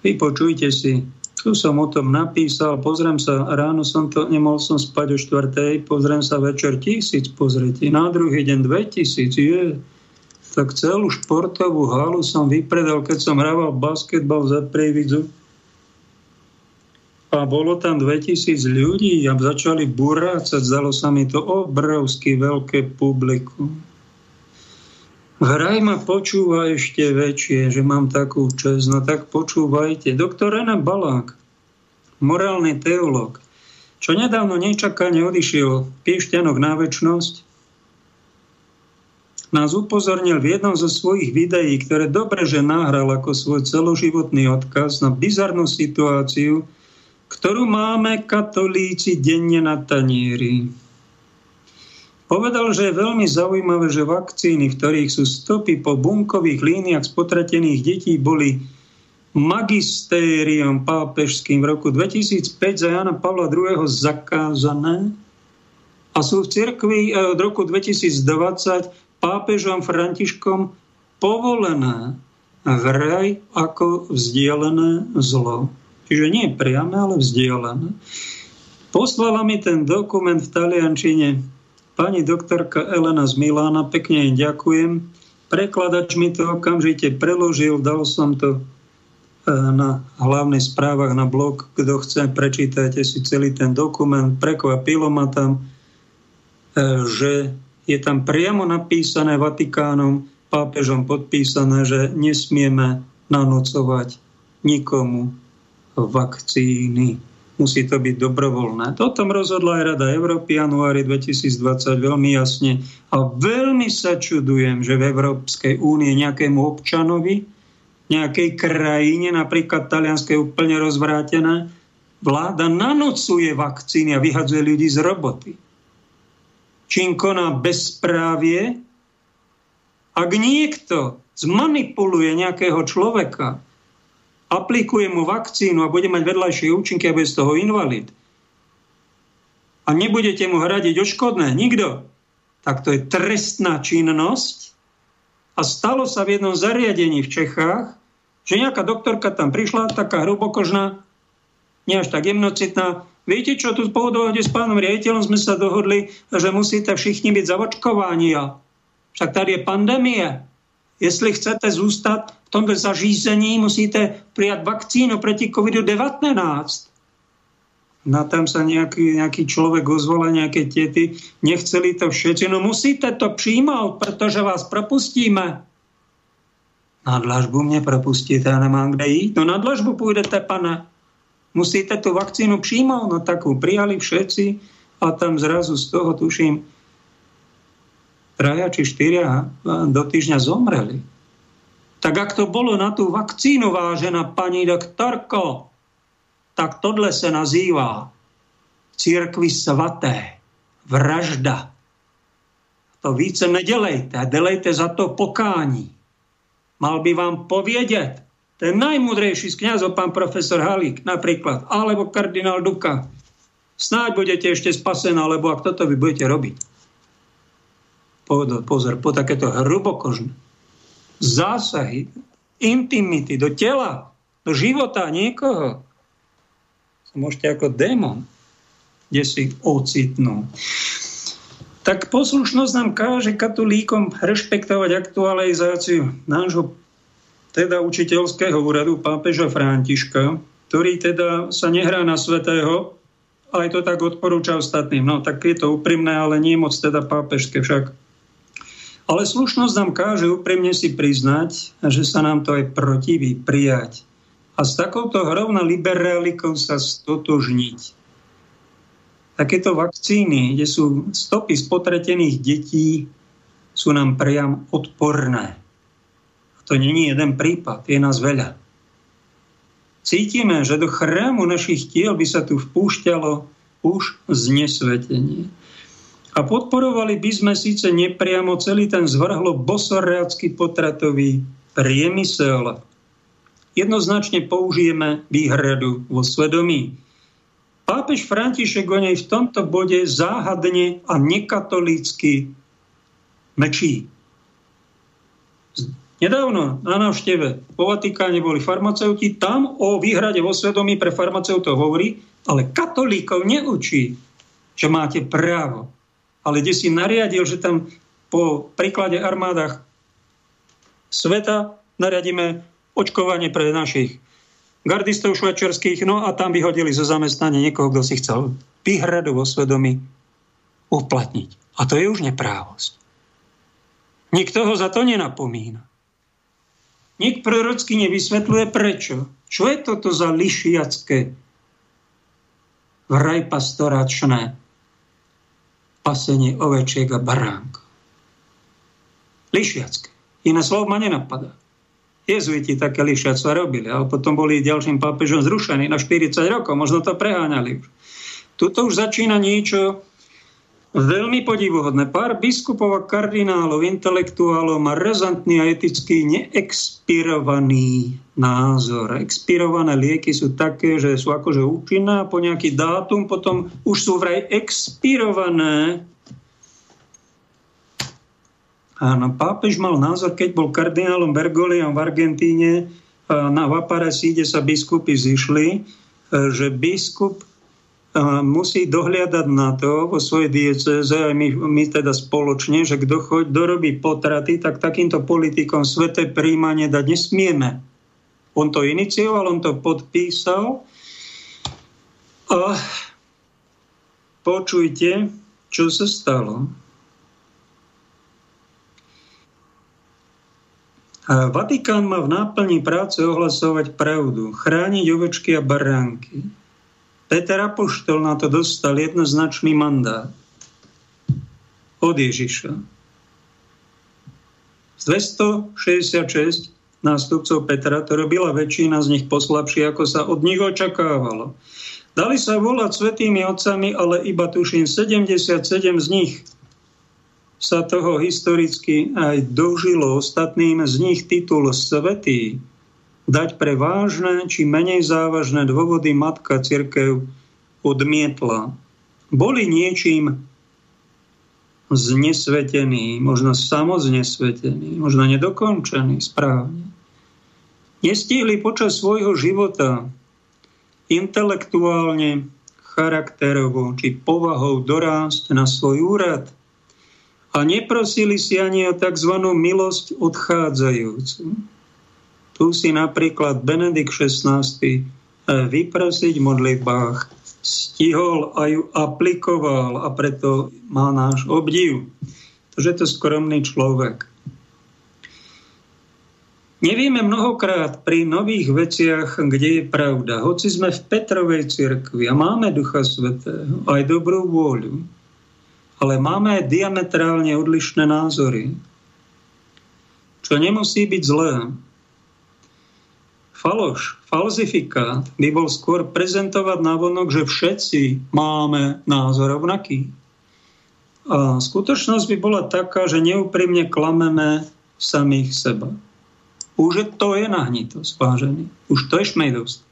Vypočujte si, tu som o tom napísal, pozriem sa, ráno som to, nemohol som spať o štvrtej, pozriem sa večer, tisíc pozretí, na druhý deň dve tisíc, je. Tak celú športovú halu som vypredal, keď som hrával basketbal za Prievidzu. A bolo tam dvetisíc ľudí a začali burácať. Zdalo sa mi to obrovské veľké publikum. Hraj ma počúva ešte väčšie, že mám takú čest. No tak počúvajte. Doktor René Balák, morálny teológ, čo nedávno nečakane odišiel Piešťanok na večnosť, nás upozornil v jednom zo svojich videí, ktoré dobre, že nahral ako svoj celoživotný odkaz na bizarnú situáciu, ktorú máme katolíci denne na tanieri. Povedal, že je veľmi zaujímavé, že vakcíny, v ktorých sú stopy po bunkových líniách z potratených detí, boli magistériom pápežským v roku dvetisícpäť za Jana Pavla druhého. Zakázané a sú v cirkvi od roku dvetisícdvadsať pápežom Františkom povolené. Hraj ako vzdialené zlo. Čiže nie priame, ale vzdialené. Poslala mi ten dokument v taliančine pani doktorka Elena z Milána, pekne jej ďakujem. Prekladač mi to okamžite preložil, dal som to na hlavných správach na blog. Kto chce, prečítajte si celý ten dokument. Prekvapilo ma tam, že je tam priamo napísané Vatikánom, pápežom podpísané, že nesmieme nanocovať nikomu vakcíny. Musí to byť dobrovoľné. O tom rozhodla aj Rada Európy v januári dvetisícdvadsať veľmi jasne. A veľmi sa čudujem, že v Európskej únie nejakému občanovi, nejakej krajine, napríklad talianskej úplne rozvrátené, vláda nanocuje vakcíny a vyhadzuje ľudí z roboty. Čím koná bezprávie, ak niekto zmanipuluje nejakého človeka, aplikuje mu vakcínu a bude mať vedľajšie účinky a bude z toho invalid a nebudete mu hradiť odškodné, nikto, tak to je trestná činnosť. A stalo sa v jednom zariadení v Čechách, že nejaká doktorka tam prišla, taká hrubokožná, nie až tak jemnocitná. Viete čo, tu po dohode s pánom riaditeľom sme sa dohodli, že musíte všichni byť zavočkováni. Však tady je pandémia. Jestli chcete zůstat v tomto zařízení, musíte prijať vakcínu proti kovidu devätnásť. No tam sa nejaký, nejaký človek ozval, nejaké tiety, nechceli to všetci. No musíte to přijímat, protože vás propustíme. Na dlažbu mě propustíte, já nemám kde jít. No na dlažbu půjdete, pane. Musíte tu vakcínu přijímat. No tak ju prijali všetci a tam zrazu z toho, tuším, traja či štyria do týždňa zomreli. Tak ak to bolo na tú vakcínu, vážená pani doktorko, tak tohle sa nazýva v církvi svaté vražda. To více nedelejte a delejte za to pokání. Mal by vám poviedeť ten najmudrejší z kňazov, pán profesor Halík napríklad, alebo kardinál Duka. Snáď budete ešte spasená, lebo ak toto vy budete robiť. Pozor, po takéto hrubokožné zásahy, intimity do tela, do života niekoho, sa môžete ako démon, kde si ocitnú. Tak poslušnosť nám káže katolíkom rešpektovať aktualizáciu nášho teda učiteľského úradu pápeža Františka, ktorý teda sa nehrá na svätého, ale to tak odporúča ostatným. No tak je to úprimné, ale nie moc teda pápežské však. Ale slušnosť nám káže úprimne si priznať, že sa nám to aj protiví prijať. A s takouto hrou na liberálikom sa stotožniť. Takéto vakcíny, kde sú stopy spotretených detí, sú nám priam odporné. A to nie je jeden prípad, je nás veľa. Cítime, že do chrámu našich tiel by sa tu vpúšťalo už znesvetenie. A podporovali by sme síce nepriamo celý ten zvrhlo bosorácky potratový priemysel. Jednoznačne použijeme výhradu vo svedomí. Pápež František o nej v tomto bode záhadne a nekatolícky mlčí. Nedávno na návšteve po Vatikáne boli farmaceuti, tam o výhrade vo svedomí pre farmaceutov hovorí, ale katolíkov neučí, že máte právo. Ale kde si nariadil, že tam po príklade armádach sveta nariadíme očkovanie pre našich gardistov švajčiarských, no a tam vyhodili zo zamestnania niekoho, kto si chcel výhradu vo svedomí uplatniť. A to je už neprávosť. Nikto ho za to nenapomína. Nik prorocky nevysvetľuje prečo. Čo je toto za lišiacké vraj pastoračné pasenie ovečiek a baránkov? Lišiacké. Iné slovo ma nenapadá. jezuiti také lišiactvo robili, ale potom boli ďalším pápežom zrušení na štyridsať rokov, možno to preháňali. Tuto už začína niečo veľmi podivuhodné. Pár biskupov a kardinálov, intelektuálov má razantný a eticky neexpirovaný názor. Expirované lieky sú také, že sú akože účinné a po nejaký dátum potom už sú vraj expirované. Áno, pápež mal názor, keď bol kardinálom Bergogliom v Argentíne, na Vaparasíde sa biskupy zišli, že biskup musí dohliadať na to vo svojej diecéze, aj my, my teda spoločne, že kto choď, dorobí potraty, tak takýmto politikom sveté príjmanie dať nesmieme. On to inicioval, on to podpísal. A počujte, čo sa stalo. A Vatikán má v náplni práce ohlasovať pravdu, chrániť ovečky a baránky. Peter Apoštol na to dostal jednoznačný mandát od Ježiša. Z dvestošesťdesiatšesť nástupcov Petra to robila väčšina z nich poslabšie, ako sa od nich očakávalo. Dali sa volať svätými otcami, ale iba tuším sedemdesiatsedem z nich sa toho historicky aj dožilo, ostatným z nich titul svätý dať pre vážne či menej závažné dôvody matka cirkev odmietla. Boli niečím znesvetení, možno samoznesvetení, možno nedokončení správne. Nestihli počas svojho života intelektuálne, charakterovo či povahou dorásť na svoj úrad a neprosili si ani o tzv. Milosť odchádzajúcu. Tu si napríklad Benedikt šestnásty vyprosiť v modlitbách stihol a ju aplikoval a preto má náš obdiv. Tože to skromný človek. Nevieme mnohokrát pri nových veciach, kde je pravda. Hoci sme v Petrovej cirkvi a máme Ducha Svätého, aj dobrú vôľu, ale máme aj diametrálne odlišné názory, čo nemusí byť zlé. Faloš, falzifikát by bol skôr prezentovať navonok, že všetci máme názor rovnaký. A skutočnosť by bola taká, že neúprimne klameme samých seba. Už to je nahnitosť, vážený. Už to je šmejdosť.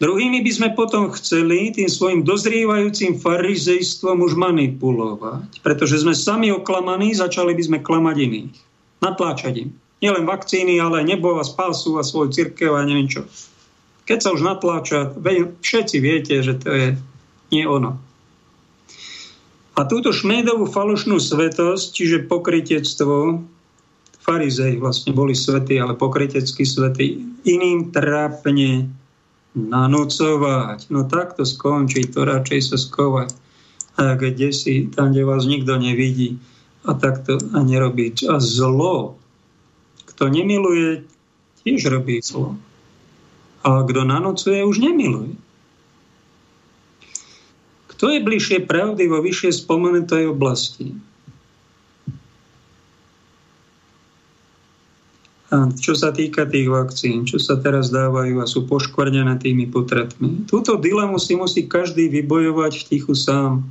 Druhými by sme potom chceli tým svojim dozrievajúcim farizejstvom už manipulovať, pretože sme sami oklamaní, začali by sme klamať iných. Natláčať im. Nielen vakcíny, ale nebo a spásu a svoju cirkev a neviem čo. Keď sa už natláča, všetci viete, že to je nie ono. A túto šmejdovú falošnú svetosť, čiže pokrytectvo, farizej vlastne boli svätí, ale pokrytecky svätí, iným trápne nanúcovať. No tak to skončí, to radšej sa skovať. A kde si, tam, kde vás nikto nevidí. A tak to a nerobiť. A zlo, kto nemiluje, tiež robí zlo. A kto nanúcuje, už nemiluje. Kto je bližšie pravdy vo vyššie spomenutej oblasti? A čo sa týka tých vakcín, čo sa teraz dávajú a sú poškvrnené tými potratmi. Túto dilemu si musí každý vybojovať v tichu sám.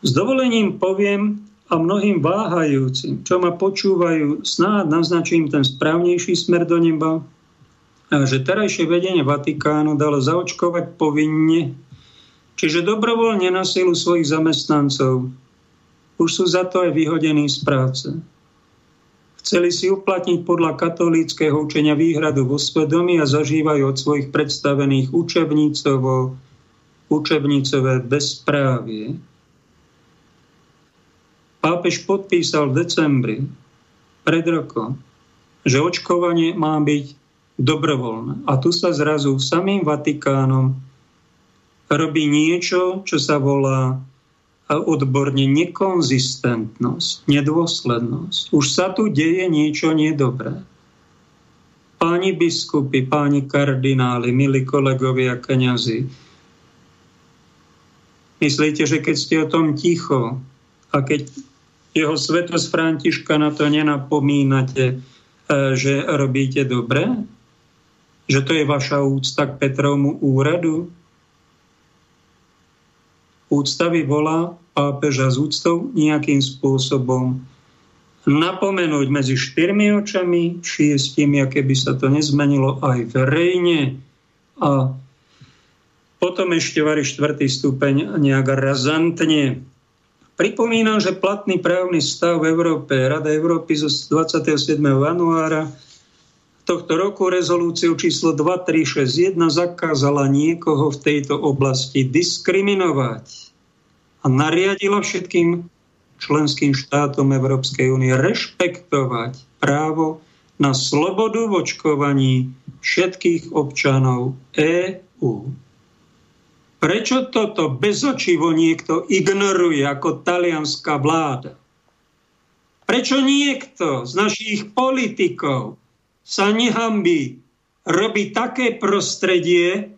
S dovolením poviem a mnohým váhajúcim, čo ma počúvajú, snáď naznačím ten správnejší smer do neba, že terajšie vedenie Vatikánu dalo zaočkovať povinne, čiže dobrovoľne na silu svojich zamestnancov. Už sú za to aj vyhodení z práce. Chceli si uplatniť podľa katolíckeho učenia výhradu vo svedomí a zažívajú od svojich predstavených učebnicovo, učebnicové bezprávie. Pápež podpísal v decembri pred rokom, že očkovanie má byť dobrovoľné. A tu sa zrazu samým Vatikánom robí niečo, čo sa volá a odborne nekonzistentnosť, nedôslednosť. Už sa tu deje niečo nedobré. Páni biskupy, páni kardináli, milí kolegovia kňazi, myslíte, že keď ste o tom ticho a keď jeho svätosť Františka na to nenapomínate a že robíte dobre? Že to je vaša úcta k Petrovmu úradu? Úcta vyvolá pápeža s úctou nejakým spôsobom napomenúť medzi štyrmi očami, šiestimi, aké by sa to nezmenilo aj verejne. A potom ešte varí štvrtý stupeň nejak razantne. Pripomínam, že platný právny stav v Európe, Rada Európy zo dvadsiateho siedmeho januára tohto roku rezolúciu číslo dvadsaťtri šesťdesiatjeden zakázala niekoho v tejto oblasti diskriminovať a nariadila všetkým členským štátom Európskej únie rešpektovať právo na slobodu v očkovaní všetkých občanov EÚ. Prečo toto bezočivo niekto ignoruje ako talianská vláda? Prečo niekto z našich politikov sa nehanbí robí také prostredie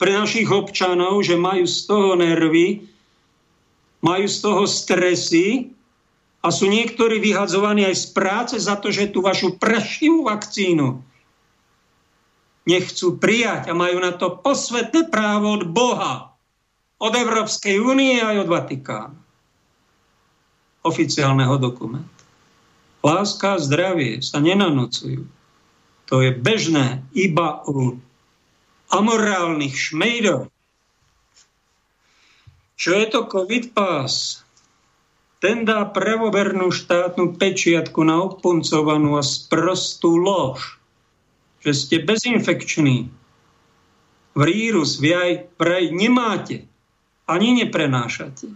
pre našich občanov, že majú z toho nervy, majú z toho stresy a sú niektorí vyhadzovaní aj z práce za to, že tú vašu prašivú vakcínu nechcú prijať a majú na to posvetné právo od Boha, od Európskej únie aj od Vatikánu. Oficiálneho dokumentu. Láska a zdravie sa nenanocujú. To je bežné iba u amorálnych šmejdov. Čo je to COVID pás? Ten dá pravovernú štátnu pečiatku na opuncovanú a sprostú lož, že ste bezinfekční. Vírus vy aj vraj nemáte, ani neprenášate.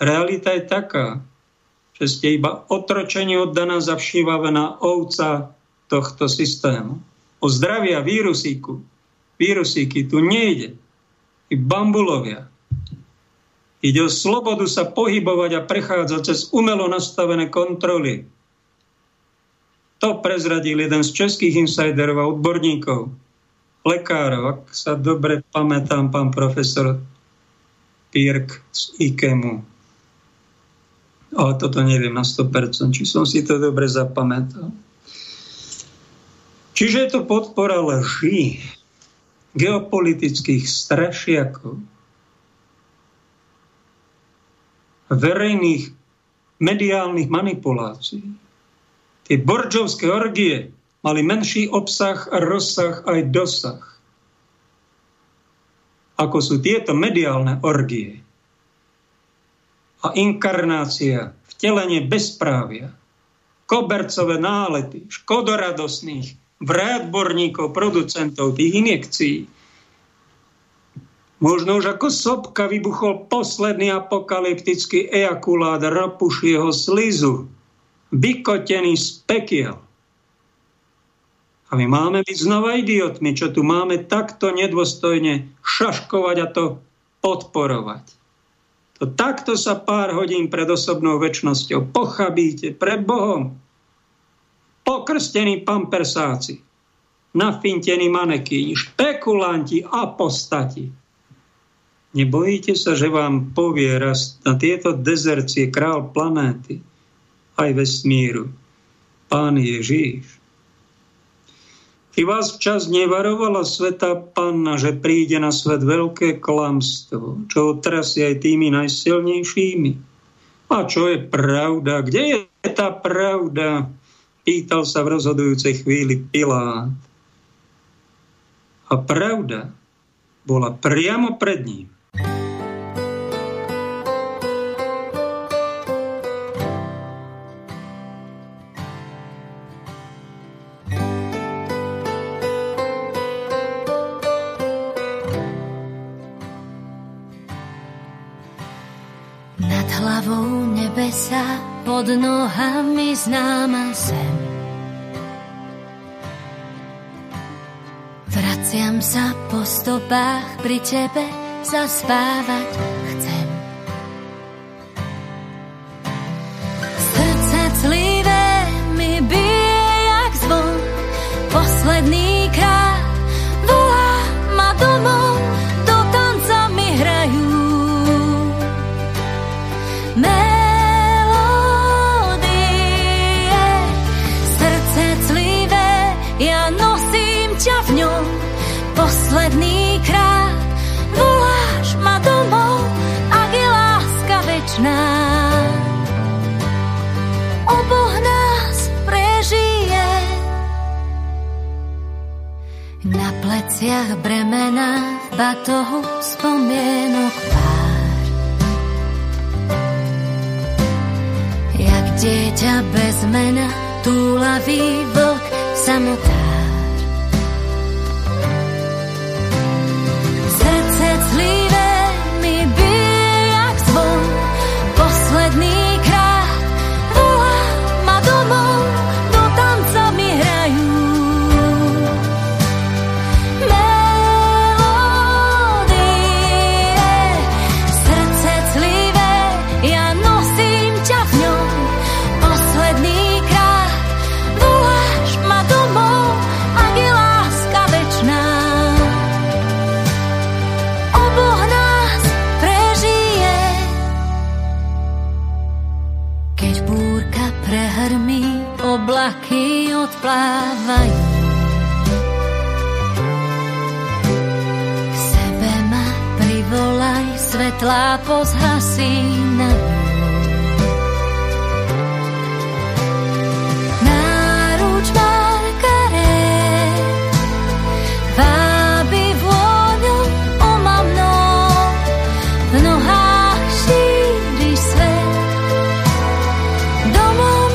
Realita je taká, že ste iba otročení oddaná zavšívavená ovca tohto systému. O zdravia vírusíku, vírusíky tu nejde. I bambulovia. Ide o slobodu sa pohybovať a prechádzať cez umelo nastavené kontroly. To prezradil jeden z českých insiderov a odborníkov, lekárov, ak sa dobre pamätám, pán profesor Pirk z IKEMu. Ale toto neviem na sto percent, či som si to dobre zapamätal. Čiže je to podpora lží, geopolitických strašiakov, verejných mediálnych manipulácií. Tie borčovské orgie mali menší obsah, rozsah aj dosah, ako sú tieto mediálne orgie a inkarnácia, vtelenie bezprávia, kobercové nálety, škodoradosných vrátborníkov, producentov tých injekcií. Možno už ako sopka vybuchol posledný apokalyptický ejakulát rapušieho slizu, vykotený z pekiel. A my máme byť znova idiotmi, čo tu máme takto nedôstojne šaškovať a to podporovať. To takto sa pár hodín pred osobnou večnosťou pochabíte pred Bohom. Pokrstení pampersáci, nafintení manekíni, špekulanti, apostati. Nebojíte sa, že vám povie raz na tieto dezercie král planéty aj vesmíru, pán Ježiš? Ty vás včas nevarovala Svätá Panna, že príde na svet veľké klamstvo, čo otrasie aj tými najsilnejšími. A čo je pravda? Kde je tá pravda? Pýtal sa v rozhodujúcej chvíli Pilát. A pravda bola priamo pred ním. Pod nohami známa sem. Vraciam sa po stopách, pri tebe zaspávať chcem. Srdce clivé mi bije jak zvon, posledný krát volá ma domov, do tanca mi hrajú. Melodie. ja nosím ťa v ňom. Posledný krát voláš ma domov, ak je láska večná. O Boh nás prežije. Na pleciach bremena, v batohu spomienok pár. Jak dieťa bez mena, túlavý vlk samotár. Srdce clivé mi bije jak zvon, posledný krát volá ma domov, do tanca mi hrajú melódie. Srdce clivé, ja nosím ťa v ňom, posledný hrmi, oblaky odplávajú. K sebe ma privolaj, svetlá pozhasína. Náruč Margaret vábi vôňu omamnou, v nohách šíri svet. Domov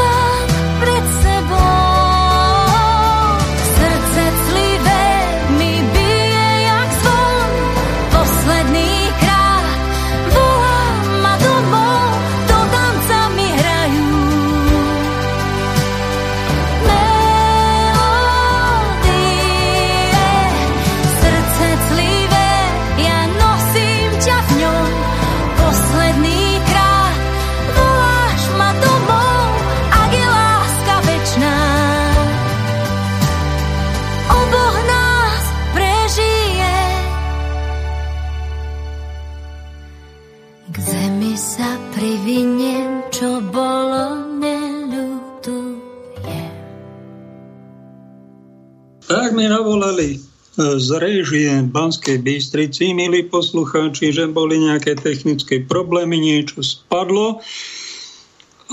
navolali z réžie Banskej Bystrici, milí poslucháči, že boli nejaké technické problémy, niečo spadlo.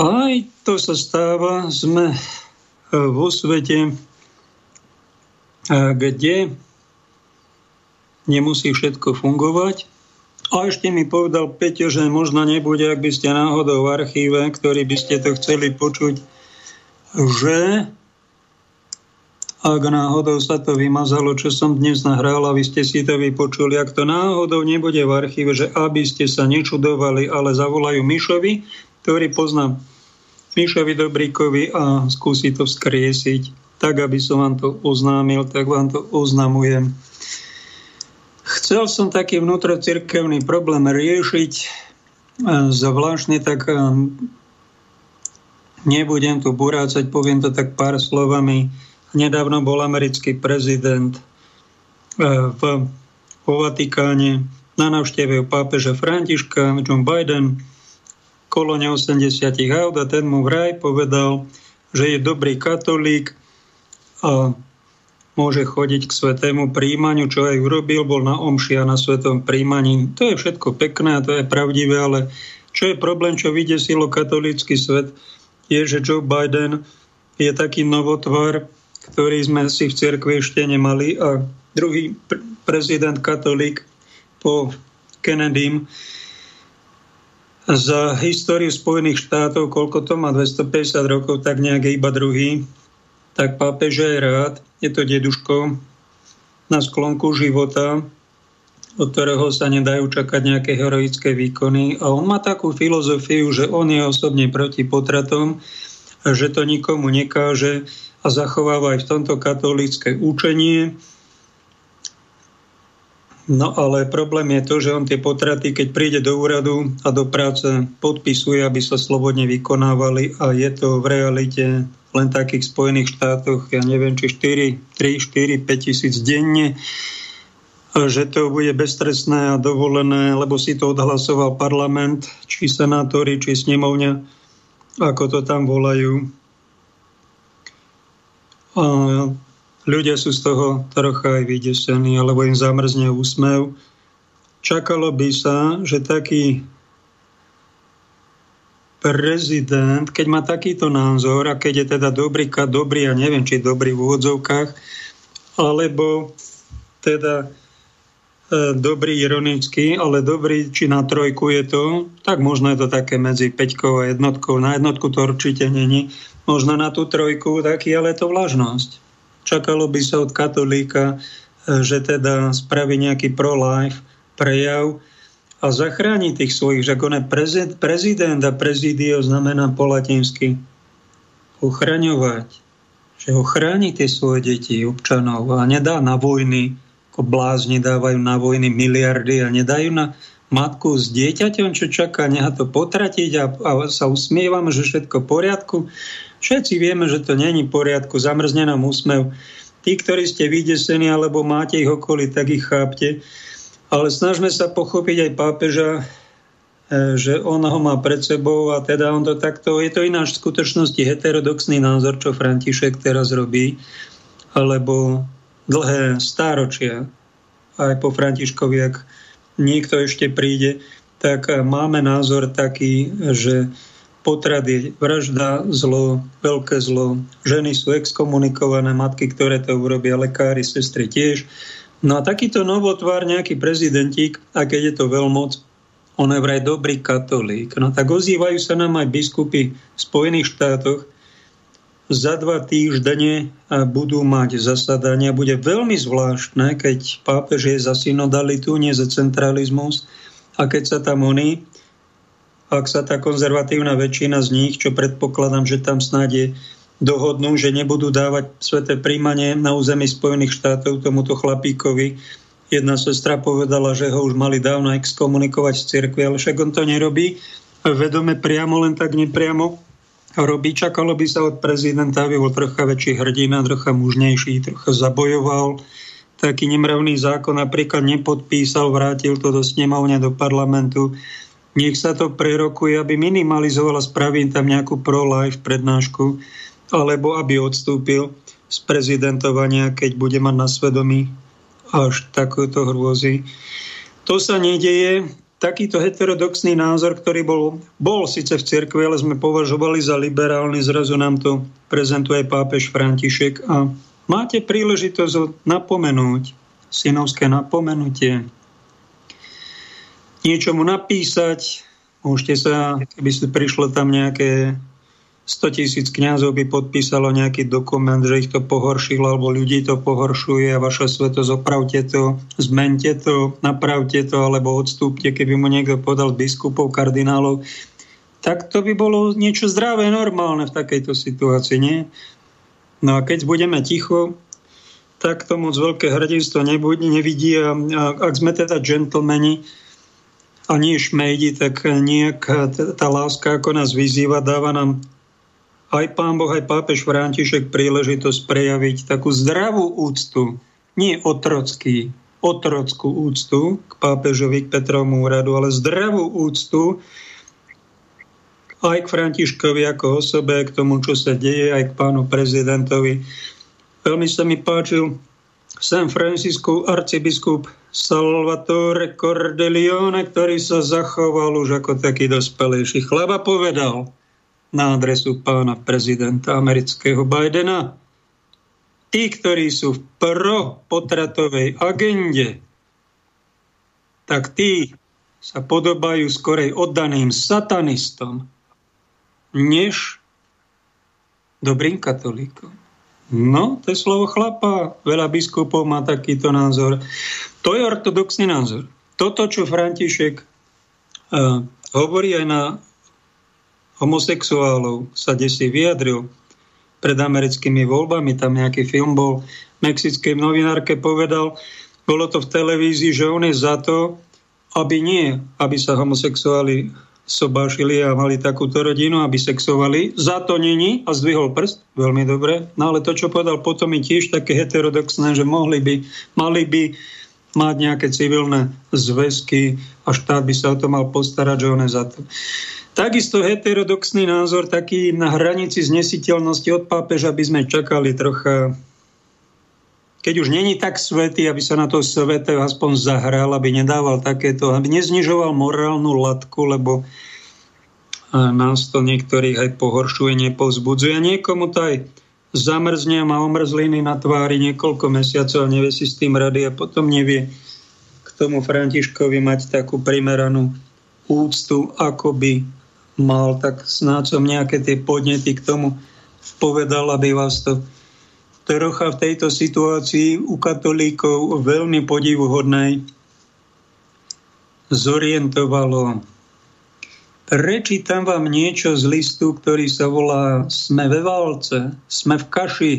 Aj to sa stáva, sme vo svete, kde nemusí všetko fungovať. A ešte mi povedal Peťo, že možno nebude, ak by ste náhodou v archíve, ktorý by ste to chceli počuť, že ak náhodou sa to vymazalo, čo som dnes nahral, a vy ste si to vypočuli, ak to náhodou nebude v archíve, že aby ste sa nečudovali, ale zavolajú Mišovi, ktorý poznám, Mišovi Dobríkovi, a skúsi to vzkriesiť, tak aby som vám to oznámil, tak vám to oznamujem. Chcel som taký vnútrocirkevný problém riešiť, zvláštne tak nebudem tu burácať, poviem to tak pár slovami. Nedávno bol americký prezident v, vo Vatikáne na návšteve pápeža Františka, John Biden, kolone osemdesiat aut, a ten mu vraj povedal, že je dobrý katolík a môže chodiť k svätému príjmaniu, čo aj urobil, bol na omši a na svätom príjmaní. To je všetko pekné a to je pravdivé, ale čo je problém, čo vydesilo katolícky svet, je, že Joe Biden je taký novotvar, ktorý sme si v cirkvi ešte nemali, a druhý pr- prezident katolík po Kennedym za históriu Spojených štátov, koľko to má, dvestopäťdesiat rokov, tak nejak iba druhý, tak pápež je rád, je to deduško na sklonku života, od ktorého sa nedajú čakať nejaké heroické výkony, a on má takú filozofiu, že on je osobne proti potratom, že to nikomu nekáže, a zachováva aj v tomto katolícke učenie. No ale problém je to, že on tie potraty, keď príde do úradu a do práce, podpisuje, aby sa slobodne vykonávali, a je to v realite len takých Spojených štátoch, ja neviem, či štyri, tri, štyri, päť tisíc denne, že to bude beztrestné a dovolené, lebo si to odhlasoval parlament, či senátori, či snemovňa, ako to tam volajú. A Ľudia sú z toho trocha aj vydesení, alebo im zamrzne úsmev. Čakalo by sa, že taký prezident, keď má takýto názor a keď je teda dobrý, dobrý, ja neviem, či dobrý v úvodzovkách, alebo teda e, dobrý ironicky, ale dobrý, či na trojku je to, tak možno je to také medzi peťkou a jednotkou. Na jednotku to určite není. Možno na tú trojku taký, ale je to vlažnosť. Čakalo by sa od katolíka, že teda spraví nejaký pro-life prejav a zachráni tých svojich, že on je prezident, prezident a prezidio znamená po latinsky ochraňovať. Že ho chráni tie svoje deti, občanov a nedá na vojny, ako blázni dávajú na vojny miliardy a nedajú na matku s dieťaťom, čo čaká, nechá to potratiť a, a sa usmievame, že všetko v poriadku. Všetci vieme, že to není v poriadku, zamrzne nám úsmev. Tí, ktorí ste vydesení alebo máte ich okolí, tak ich chápte. Ale snažme sa pochopiť aj pápeža, že on ho má pred sebou a teda on to takto... Je to ináč v skutočnosti heterodoxný názor, čo František teraz robí, alebo dlhé stáročia. Aj po Františkovi, ak niekto ešte príde, tak máme názor taký, že potrat je vražda, zlo, veľké zlo. Ženy sú exkomunikované, matky, ktoré to urobia, lekári, sestry tiež. No a takýto novotvár, nejaký prezidentík, a keď je to veľmoc, on je vraj dobrý katolík. No tak ozývajú sa nám aj biskupy v Spojených štátoch. Za dva týždne budú mať zasadania. Bude veľmi zvláštne, keď pápež je za synodalitu, nie za centralizmus. A keď sa tam oni... ak sa tá konzervatívna väčšina z nich, čo predpokladám, že tam snáde dohodnú, že nebudú dávať sveté príjmanie na území Spojených štátov tomuto chlapíkovi. Jedna sestra povedala, že ho už mali dávno exkomunikovať z cirkvi, ale však on to nerobí. Vedome priamo, len tak nepriamo robí. Čakalo by sa od prezidenta, aby bol trocha väčší hrdina, trocha mužnejší, trocha zabojoval. Taký nemravný zákon napríklad nepodpísal, vrátil to do snemovne, do parlamentu. Nech sa to prerokuje, aby minimalizovala, spravím tam nejakú pro-life prednášku, alebo aby odstúpil z prezidentovania, keď bude mať na svedomí až takéto hrôzy. To sa nedeje. Takýto heterodoxný názor, ktorý bol, bol síce v cirkvi, ale sme považovali za liberálny, zrazu nám to prezentuje pápež František. A máte príležitosť napomenúť, synovské napomenutie, niečomu napísať. Môžete sa, keby si prišlo tam nejaké sto tisíc kňazov by podpísalo nejaký dokument, že ich to pohoršilo, alebo ľudí to pohoršuje a vaša svetosť, opravte to, zmente to, napravte to, alebo odstúpte, keby mu niekto podal biskupov, kardinálov. Tak to by bolo niečo zdravé, normálne v takejto situácii, nie? No a keď budeme ticho, tak to moc veľké hrdinstvo nebude, nevidí. A, a ak sme teda gentlemani, a nie šmejdi, tak nejak tá láska, ako nás vyzýva, dáva nám aj Pán Boh, aj pápež František príležitosť prejaviť takú zdravú úctu, nie otrocký, otrockú úctu k pápežovi, k Petrovmu úradu, ale zdravú úctu aj k Františkovi ako osobe, k tomu, čo sa deje, aj k pánu prezidentovi. Veľmi sa mi páčil v San Francisku arcibiskup Salvatore Cordelione, ktorý sa zachoval už ako taký dospelejší chlap a povedal na adresu pána prezidenta amerického Bidena: tí, ktorí sú v propotratovej agende, tak tí sa podobajú skorej oddaným satanistom, než dobrým katolíkom. No, to je slovo chlapa. Veľa biskupov má takýto názor. To je ortodoxný názor. Toto, čo František uh, hovorí aj na homosexuálov, sa desí vyjadril pred americkými voľbami, tam nejaký film bol, mexickej novinárke povedal, bolo to v televízii, že on je za to, aby nie, aby sa homosexuáli sobášili a mali takúto rodinu, aby sexovali. Za to není a zdvihol prst. Veľmi dobre. No ale to, čo povedal potom, je tiež také heterodoxné, že mohli by, mali by mať nejaké civilné zväzky a štát by sa o to mal postarať, že on je za to. Takisto heterodoxný názor, taký na hranici znesiteľnosti od pápeža, by sme čakali trocha keď už není tak svätý, aby sa na to sväté aspoň zahral, aby nedával takéto, aby neznižoval morálnu latku, lebo nás to niektorých aj pohoršuje, nepovzbudzuje. Niekomu to aj zamrzne a má omrzliny na tvári niekoľko mesiacov a nevie si s tým rady a potom nevie k tomu Františkovi mať takú primeranú úctu, ako by mal. Tak snáď som nejaké tie podnety k tomu povedal, aby vás to trocha v tejto situácii u katolíkov veľmi podivuhodnej zorientovalo. Prečítam vám niečo z listu, ktorý sa volá Sme ve válce, sme v kaši.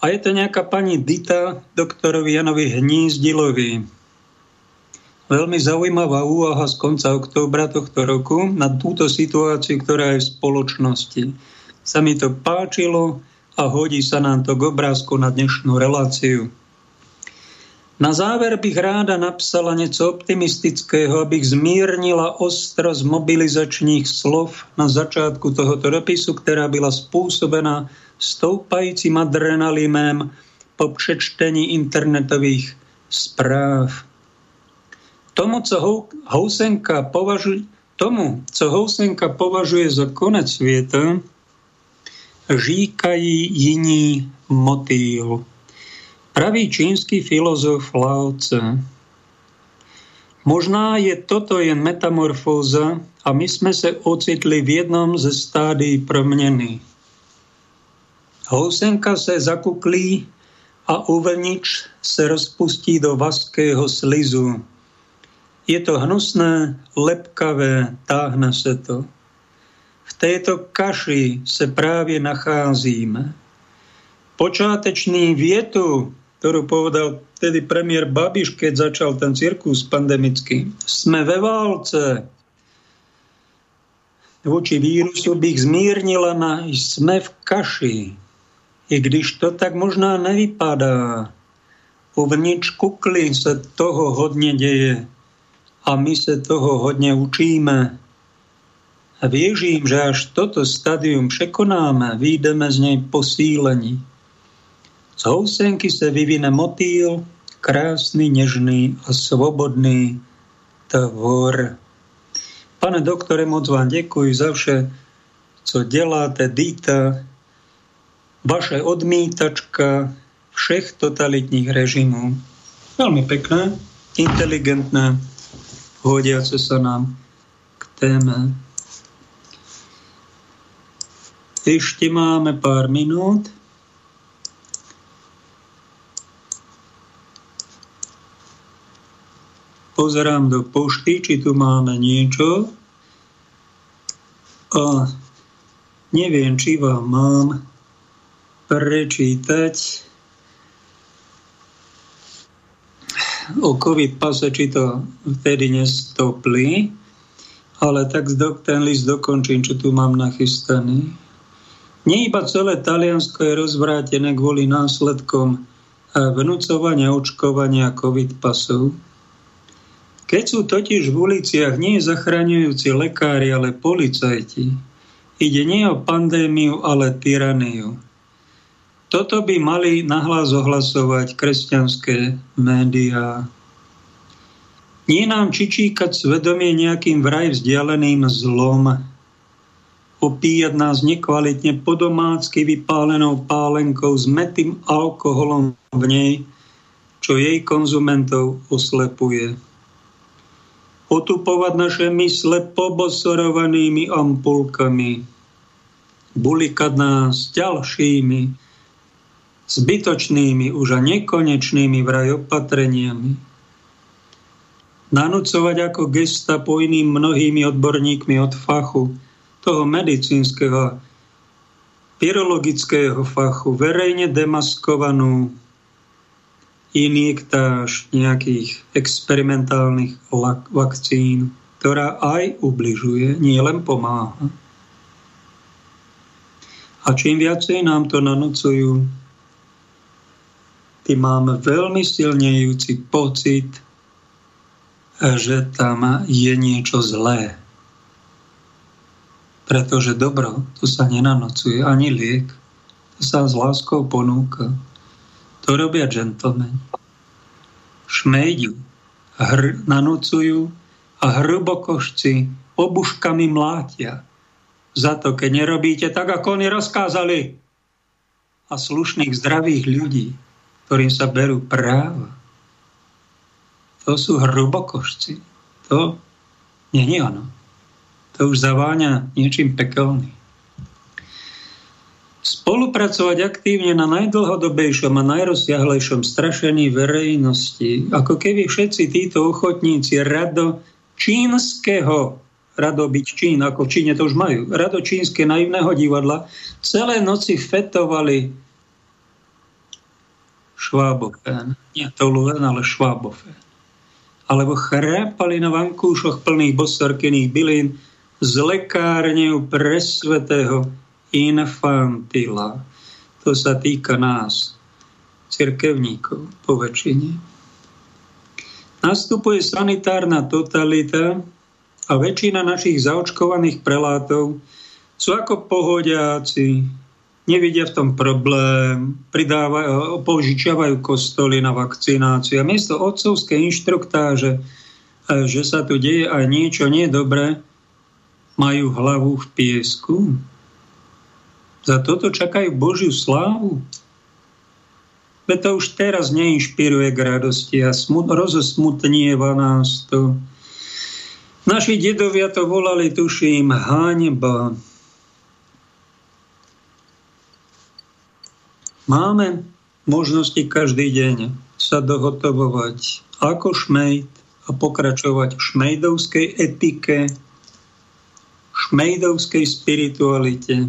A je to nejaká pani Dita, doktorovi Janovi Hnízdilovi. Veľmi zaujímavá úvaha z konca októbra tohto roku na túto situáciu, ktorá je v spoločnosti. Sa mi to páčilo a hodí sa nám to k obrázku na dnešnú reláciu. Na záver bych ráda napsala nieco optimistického, abych zmírnila ostrosť mobilizačných slov na začátku tohoto dopisu, ktorá byla spôsobená stoupajícím adrenalinem po přečtení internetových správ. Tomu, co Housenka považuje, tomu, co Housenka považuje za konec sveta, říkají jiní motýl. Pravý čínsky filozof Lao Tse. Možná je toto jen metamorfóza a my sme sa ocitli v jednom ze stádií proměny. Housenka se zakuklí a uvnitř se rozpustí do vazkého slizu. Je to hnusné, lepkavé, táhne se to. V této kaši se právě nacházíme. Počátečný vietu, ktorú povedal tedy premiér Babiš, keď začal ten cirkus pandemický. Sme ve válce. Voči vírusu bych zmírnila na sme v kaši. I když to tak možná nevypadá. Uvnitř kukly se toho hodně děje. A my se toho hodně učíme. A věřím, že až toto stadium překonáme, vyjdeme z něj posílení. Z housenky se vyvine motýl, krásny, nežný a svobodný tvor. Pane doktore, moc vám děkuji za vše, co děláte, Dita, vaše odmítačka všech totalitních režimů. Veľmi pekné, inteligentné, hodiace sa nám k téme. Ešte máme pár minút. Pozerám do pošty, či tu máme niečo. A neviem, či vám mám prečítať o COVID pase, či to vtedy nestopli. Ale tak ten list dokončím, čo tu mám nachystaný. Nie iba celé Taliansko je rozvrátené kvôli následkom vnúcovania očkovania COVID pasov. Keď sú totiž v uliciach nie zachraňujúci lekári, ale policajti, ide nie o pandémiu, ale tyraniu. Toto by mali nahlas ohlasovať kresťanské médiá. Nie nám čičíkať svedomie nejakým vraj vzdialeným zlom, opíjať nás nekvalitne po domácky vypálenou pálenkou s mätým alkoholom v nej, čo jej konzumentov oslepuje. Otupovať naše mysle pobosorovanými ampulkami, bulikať nás ďalšími, zbytočnými, už a nekonečnými vraj opatreniami, nanúcovať ako gesta po iným mnohými odborníkmi od fachu, toho medicínskeho, virologického fachu, verejne demaskovanú iniktáž nejakých experimentálnych vakcín, ktorá aj ubližuje, nie len pomáha. A čím viacej nám to nanúcujú, tým máme veľmi silnejúci pocit, že tam je niečo zlé. Pretože dobro, to sa nenanúcuje, ani liek, to sa s láskou ponúka. To robia džentlmeni. Šmejdi, hr- nanúcujú a hrbokošci obuškami mlátia. Za to, keď nerobíte tak, ako oni rozkázali. A slušných, zdravých ľudí, ktorým sa berú práva. To sú hrubokošci. To nie je ono. To už zaváňa niečím pekelným. Spolupracovať aktívne na najdlhodobejšom a najrozsiahlejšom strašení verejnosti, ako keby všetci títo ochotníci rado čínskeho, rado byť Čín, ako v Číne to už majú, rado čínske naivného divadla, celé noci fetovali švábofén, nie toluen, ale švábofén, alebo chrápali na vankúšoch plných bosorkyných bylín z lekárňou presvetého infantila. To sa týka nás, cirkevníkov, po väčšine. Nastupuje sanitárna totalita a väčšina našich zaočkovaných prelátov sú ako pohodiaci, nevidia v tom problém, pridávajú, požičiavajú kostoly na vakcináciu. A miesto otcovskej inštruktáže, že sa tu deje aj niečo nedobré, majú hlavu v piesku. Za toto čakajú Božiu slávu. Veď to už teraz neinšpiruje k radosti a smut, rozosmutnieva nás to. Naši dedovia to volali, tuším, haneba. Máme možnosti každý deň sa dohotovovať ako šmejd a pokračovať v šmejdovskej etike, šmejdovskej spiritualite,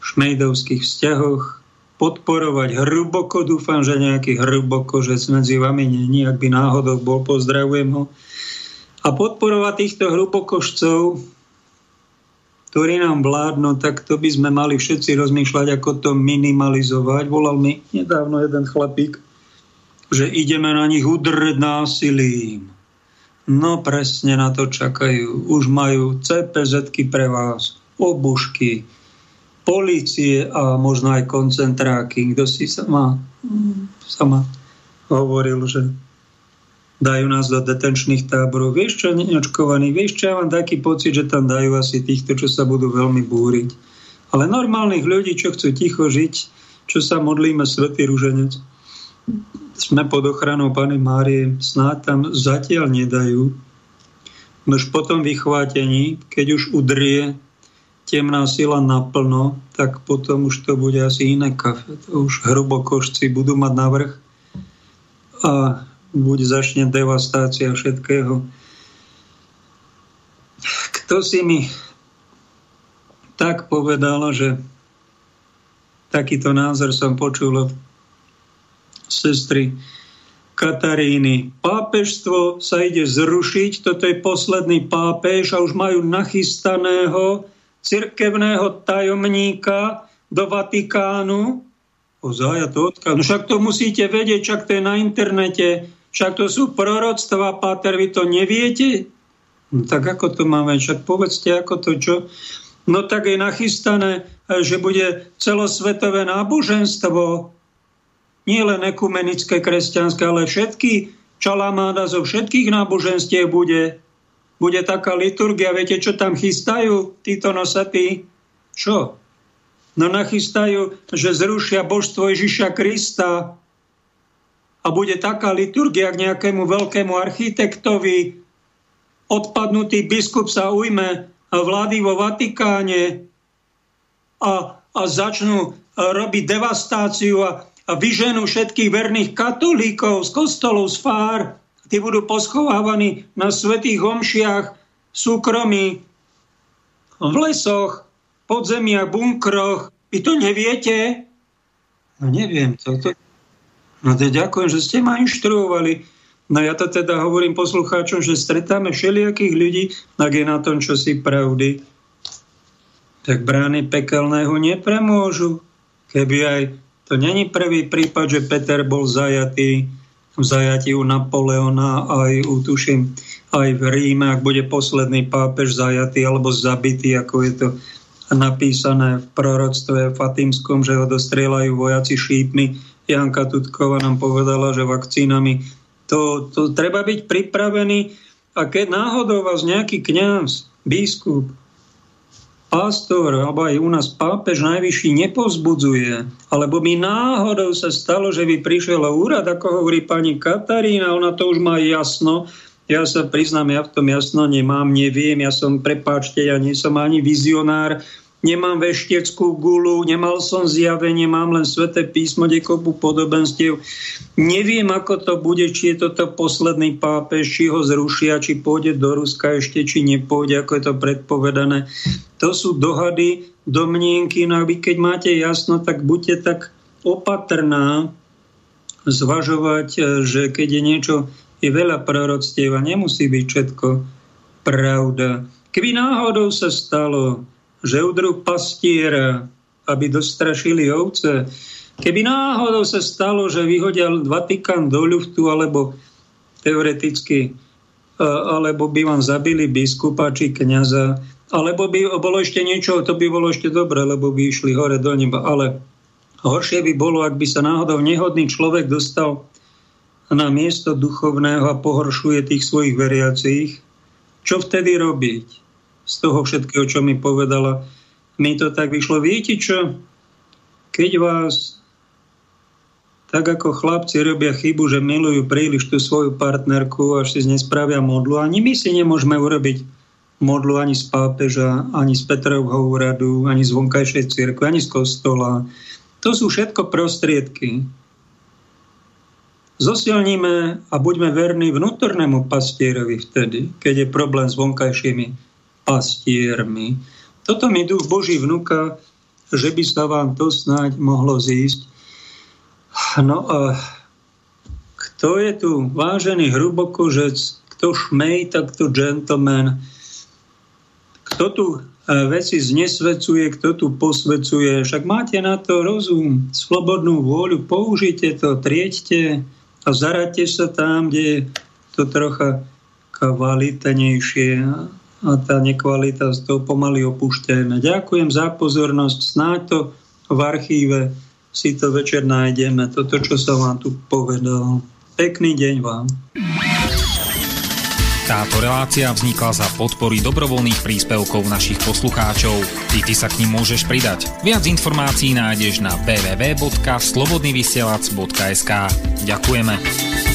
šmejdovských vzťahoch, podporovať hruboko, dúfam, že nejaký hrubokožec medzi vami není, ak by náhodou bol, pozdravujem ho, a podporovať týchto hrubokožcov, ktorí nám vládnu, tak to by sme mali všetci rozmýšľať, ako to minimalizovať. Volal mi nedávno jeden chlapík, že ideme na nich udrieť násilím. No presne na to čakajú. Už majú cé pé zetky pre vás, obušky, polície a možno aj koncentráky. Kto si sama, sama hovoril, že dajú nás do detenčných táborov. Vieš čo, neočkovaní, vieš čo, ja mám taký pocit, že tam dajú asi týchto, čo sa budú veľmi búriť. Ale normálnych ľudí, čo chcú ticho žiť, čo sa modlíme svätý ruženec, sme pod ochranou Panny Márie, snáď tam zatiaľ nedajú. Nož potom vychvátení, keď už udrie temná sila naplno, tak potom už to bude asi iné kafe. To už hrubokožci budú mať navrch a buď začne devastácia všetkého. Kto si mi tak povedal, že takýto názor som počul od sestry Kataríny. Pápežstvo sa ide zrušiť, toto je posledný pápež a už majú nachystaného cirkevného tajomníka do Vatikánu. Ozaj, ja to odkážem. No však to musíte vedieť, však to je na internete. Však to sú proroctvá, páter, vy to neviete? No tak ako to máme? Však povedzte, ako to čo? No tak je nachystané, že bude celosvetové náboženstvo. Nie len ekumenické, kresťanské, ale všetky čalamáda zo všetkých náboženstiev bude. Bude taká liturgia, viete, čo tam chystajú títo nosatí? Čo? No nachystajú, že zrušia božstvo Ježiša Krista a bude taká liturgia k nejakému veľkému architektovi. Odpadnutý biskup sa ujme vlády vo Vatikáne a, a začnú robiť devastáciu a, a vyženú všetkých verných katolíkov z kostolov, z fár. Tí budú poschovávaní na svätých omšiach, súkromí, v lesoch, podzemia, bunkroch. Vy to neviete? No neviem. To, to... No to ďakujem, že ste ma inštruovali. No ja to teda hovorím poslucháčom, že stretáme všelijakých ľudí, ak je na tom čosi pravdy. Tak brány pekelného nepremôžu. Keby aj... To není prvý prípad, že Peter bol zajatý v zajatí u Napoleona, aj u, tuším, aj v Ríme, ak bude posledný pápež zajatý alebo zabitý, ako je to napísané v proroctve fatímskom, že ho dostrieľajú vojaci šípmi Janka Tutková nám povedala, že vakcínami. To, to treba byť pripravený. A keď náhodou vás nejaký kňaz, biskup, pastor, alebo aj u nás pápež najvyšší nepozbudzuje, alebo mi náhodou sa stalo, že by prišiel úrad, ako hovorí pani Katarína, ona to už má jasno. Ja sa priznám, ja v tom jasno nemám, neviem, ja som, prepáčte, ja nie som ani vizionár, nemám veštieckú gulu, nemal som zjavenie, mám len sväté písmo, dekopu podobenstiev. Neviem, ako to bude, či je toto posledný pápež, či ho zrušia, či pôjde do Ruska ešte, či nepôjde, ako je to predpovedané. To sú dohady, domnienky, no a vy, keď máte jasno, tak buďte tak opatrná zvažovať, že keď je niečo, je veľa proroctiev a nemusí byť všetko pravda. Keby náhodou sa stalo, že udrú pastiera, aby dostrašili ovce. Keby náhodou sa stalo, že vyhodia Vatikán do ľuftu, alebo teoreticky, alebo by vám zabili biskupa či kňaza, alebo by bolo ešte niečo, to by bolo ešte dobre, lebo by išli hore do neba. Ale horšie by bolo, ak by sa náhodou nehodný človek dostal na miesto duchovného a pohoršuje tých svojich veriacich. Čo vtedy robiť? Z toho všetkého, čo mi povedala, mi to tak vyšlo. Viete čo? Keď vás, tak ako chlapci robia chybu, že milujú príliš tú svoju partnerku, až si z nej spravia modlu, ani my si nemôžeme urobiť modlu ani z pápeža, ani z Petrovho úradu, ani z vonkajšej cirkvi, ani z kostola. To sú všetko prostriedky. Zosilníme a buďme verní vnútornému pastierovi vtedy, keď je problém s vonkajšími pastiermi. Toto mi duch Boží vnúka, že by sa vám to snáď mohlo zísť. No a kto je tu vážený hrubokožec, kto šmej, tak to gentleman. Kto tu veci znesvecuje, kto tu posvecuje. Však máte na to rozum, slobodnú vôľu, použite to, trieďte a zaraďte sa tam, kde je to trocha kvalitnejšie. A tá nekvalita z toho pomaly opúšťajme. Ďakujem za pozornosť. Snáď to v archíve si to večer nájdeme. Toto, čo som vám tu povedal. Pekný deň vám. Táto relácia vznikla za podpory dobrovoľných príspevkov našich poslucháčov. Ty, ty sa k nim môžeš pridať. Viac informácií nájdeš na w w w bodka slobodnyvysielac bodka es ka. Ďakujeme.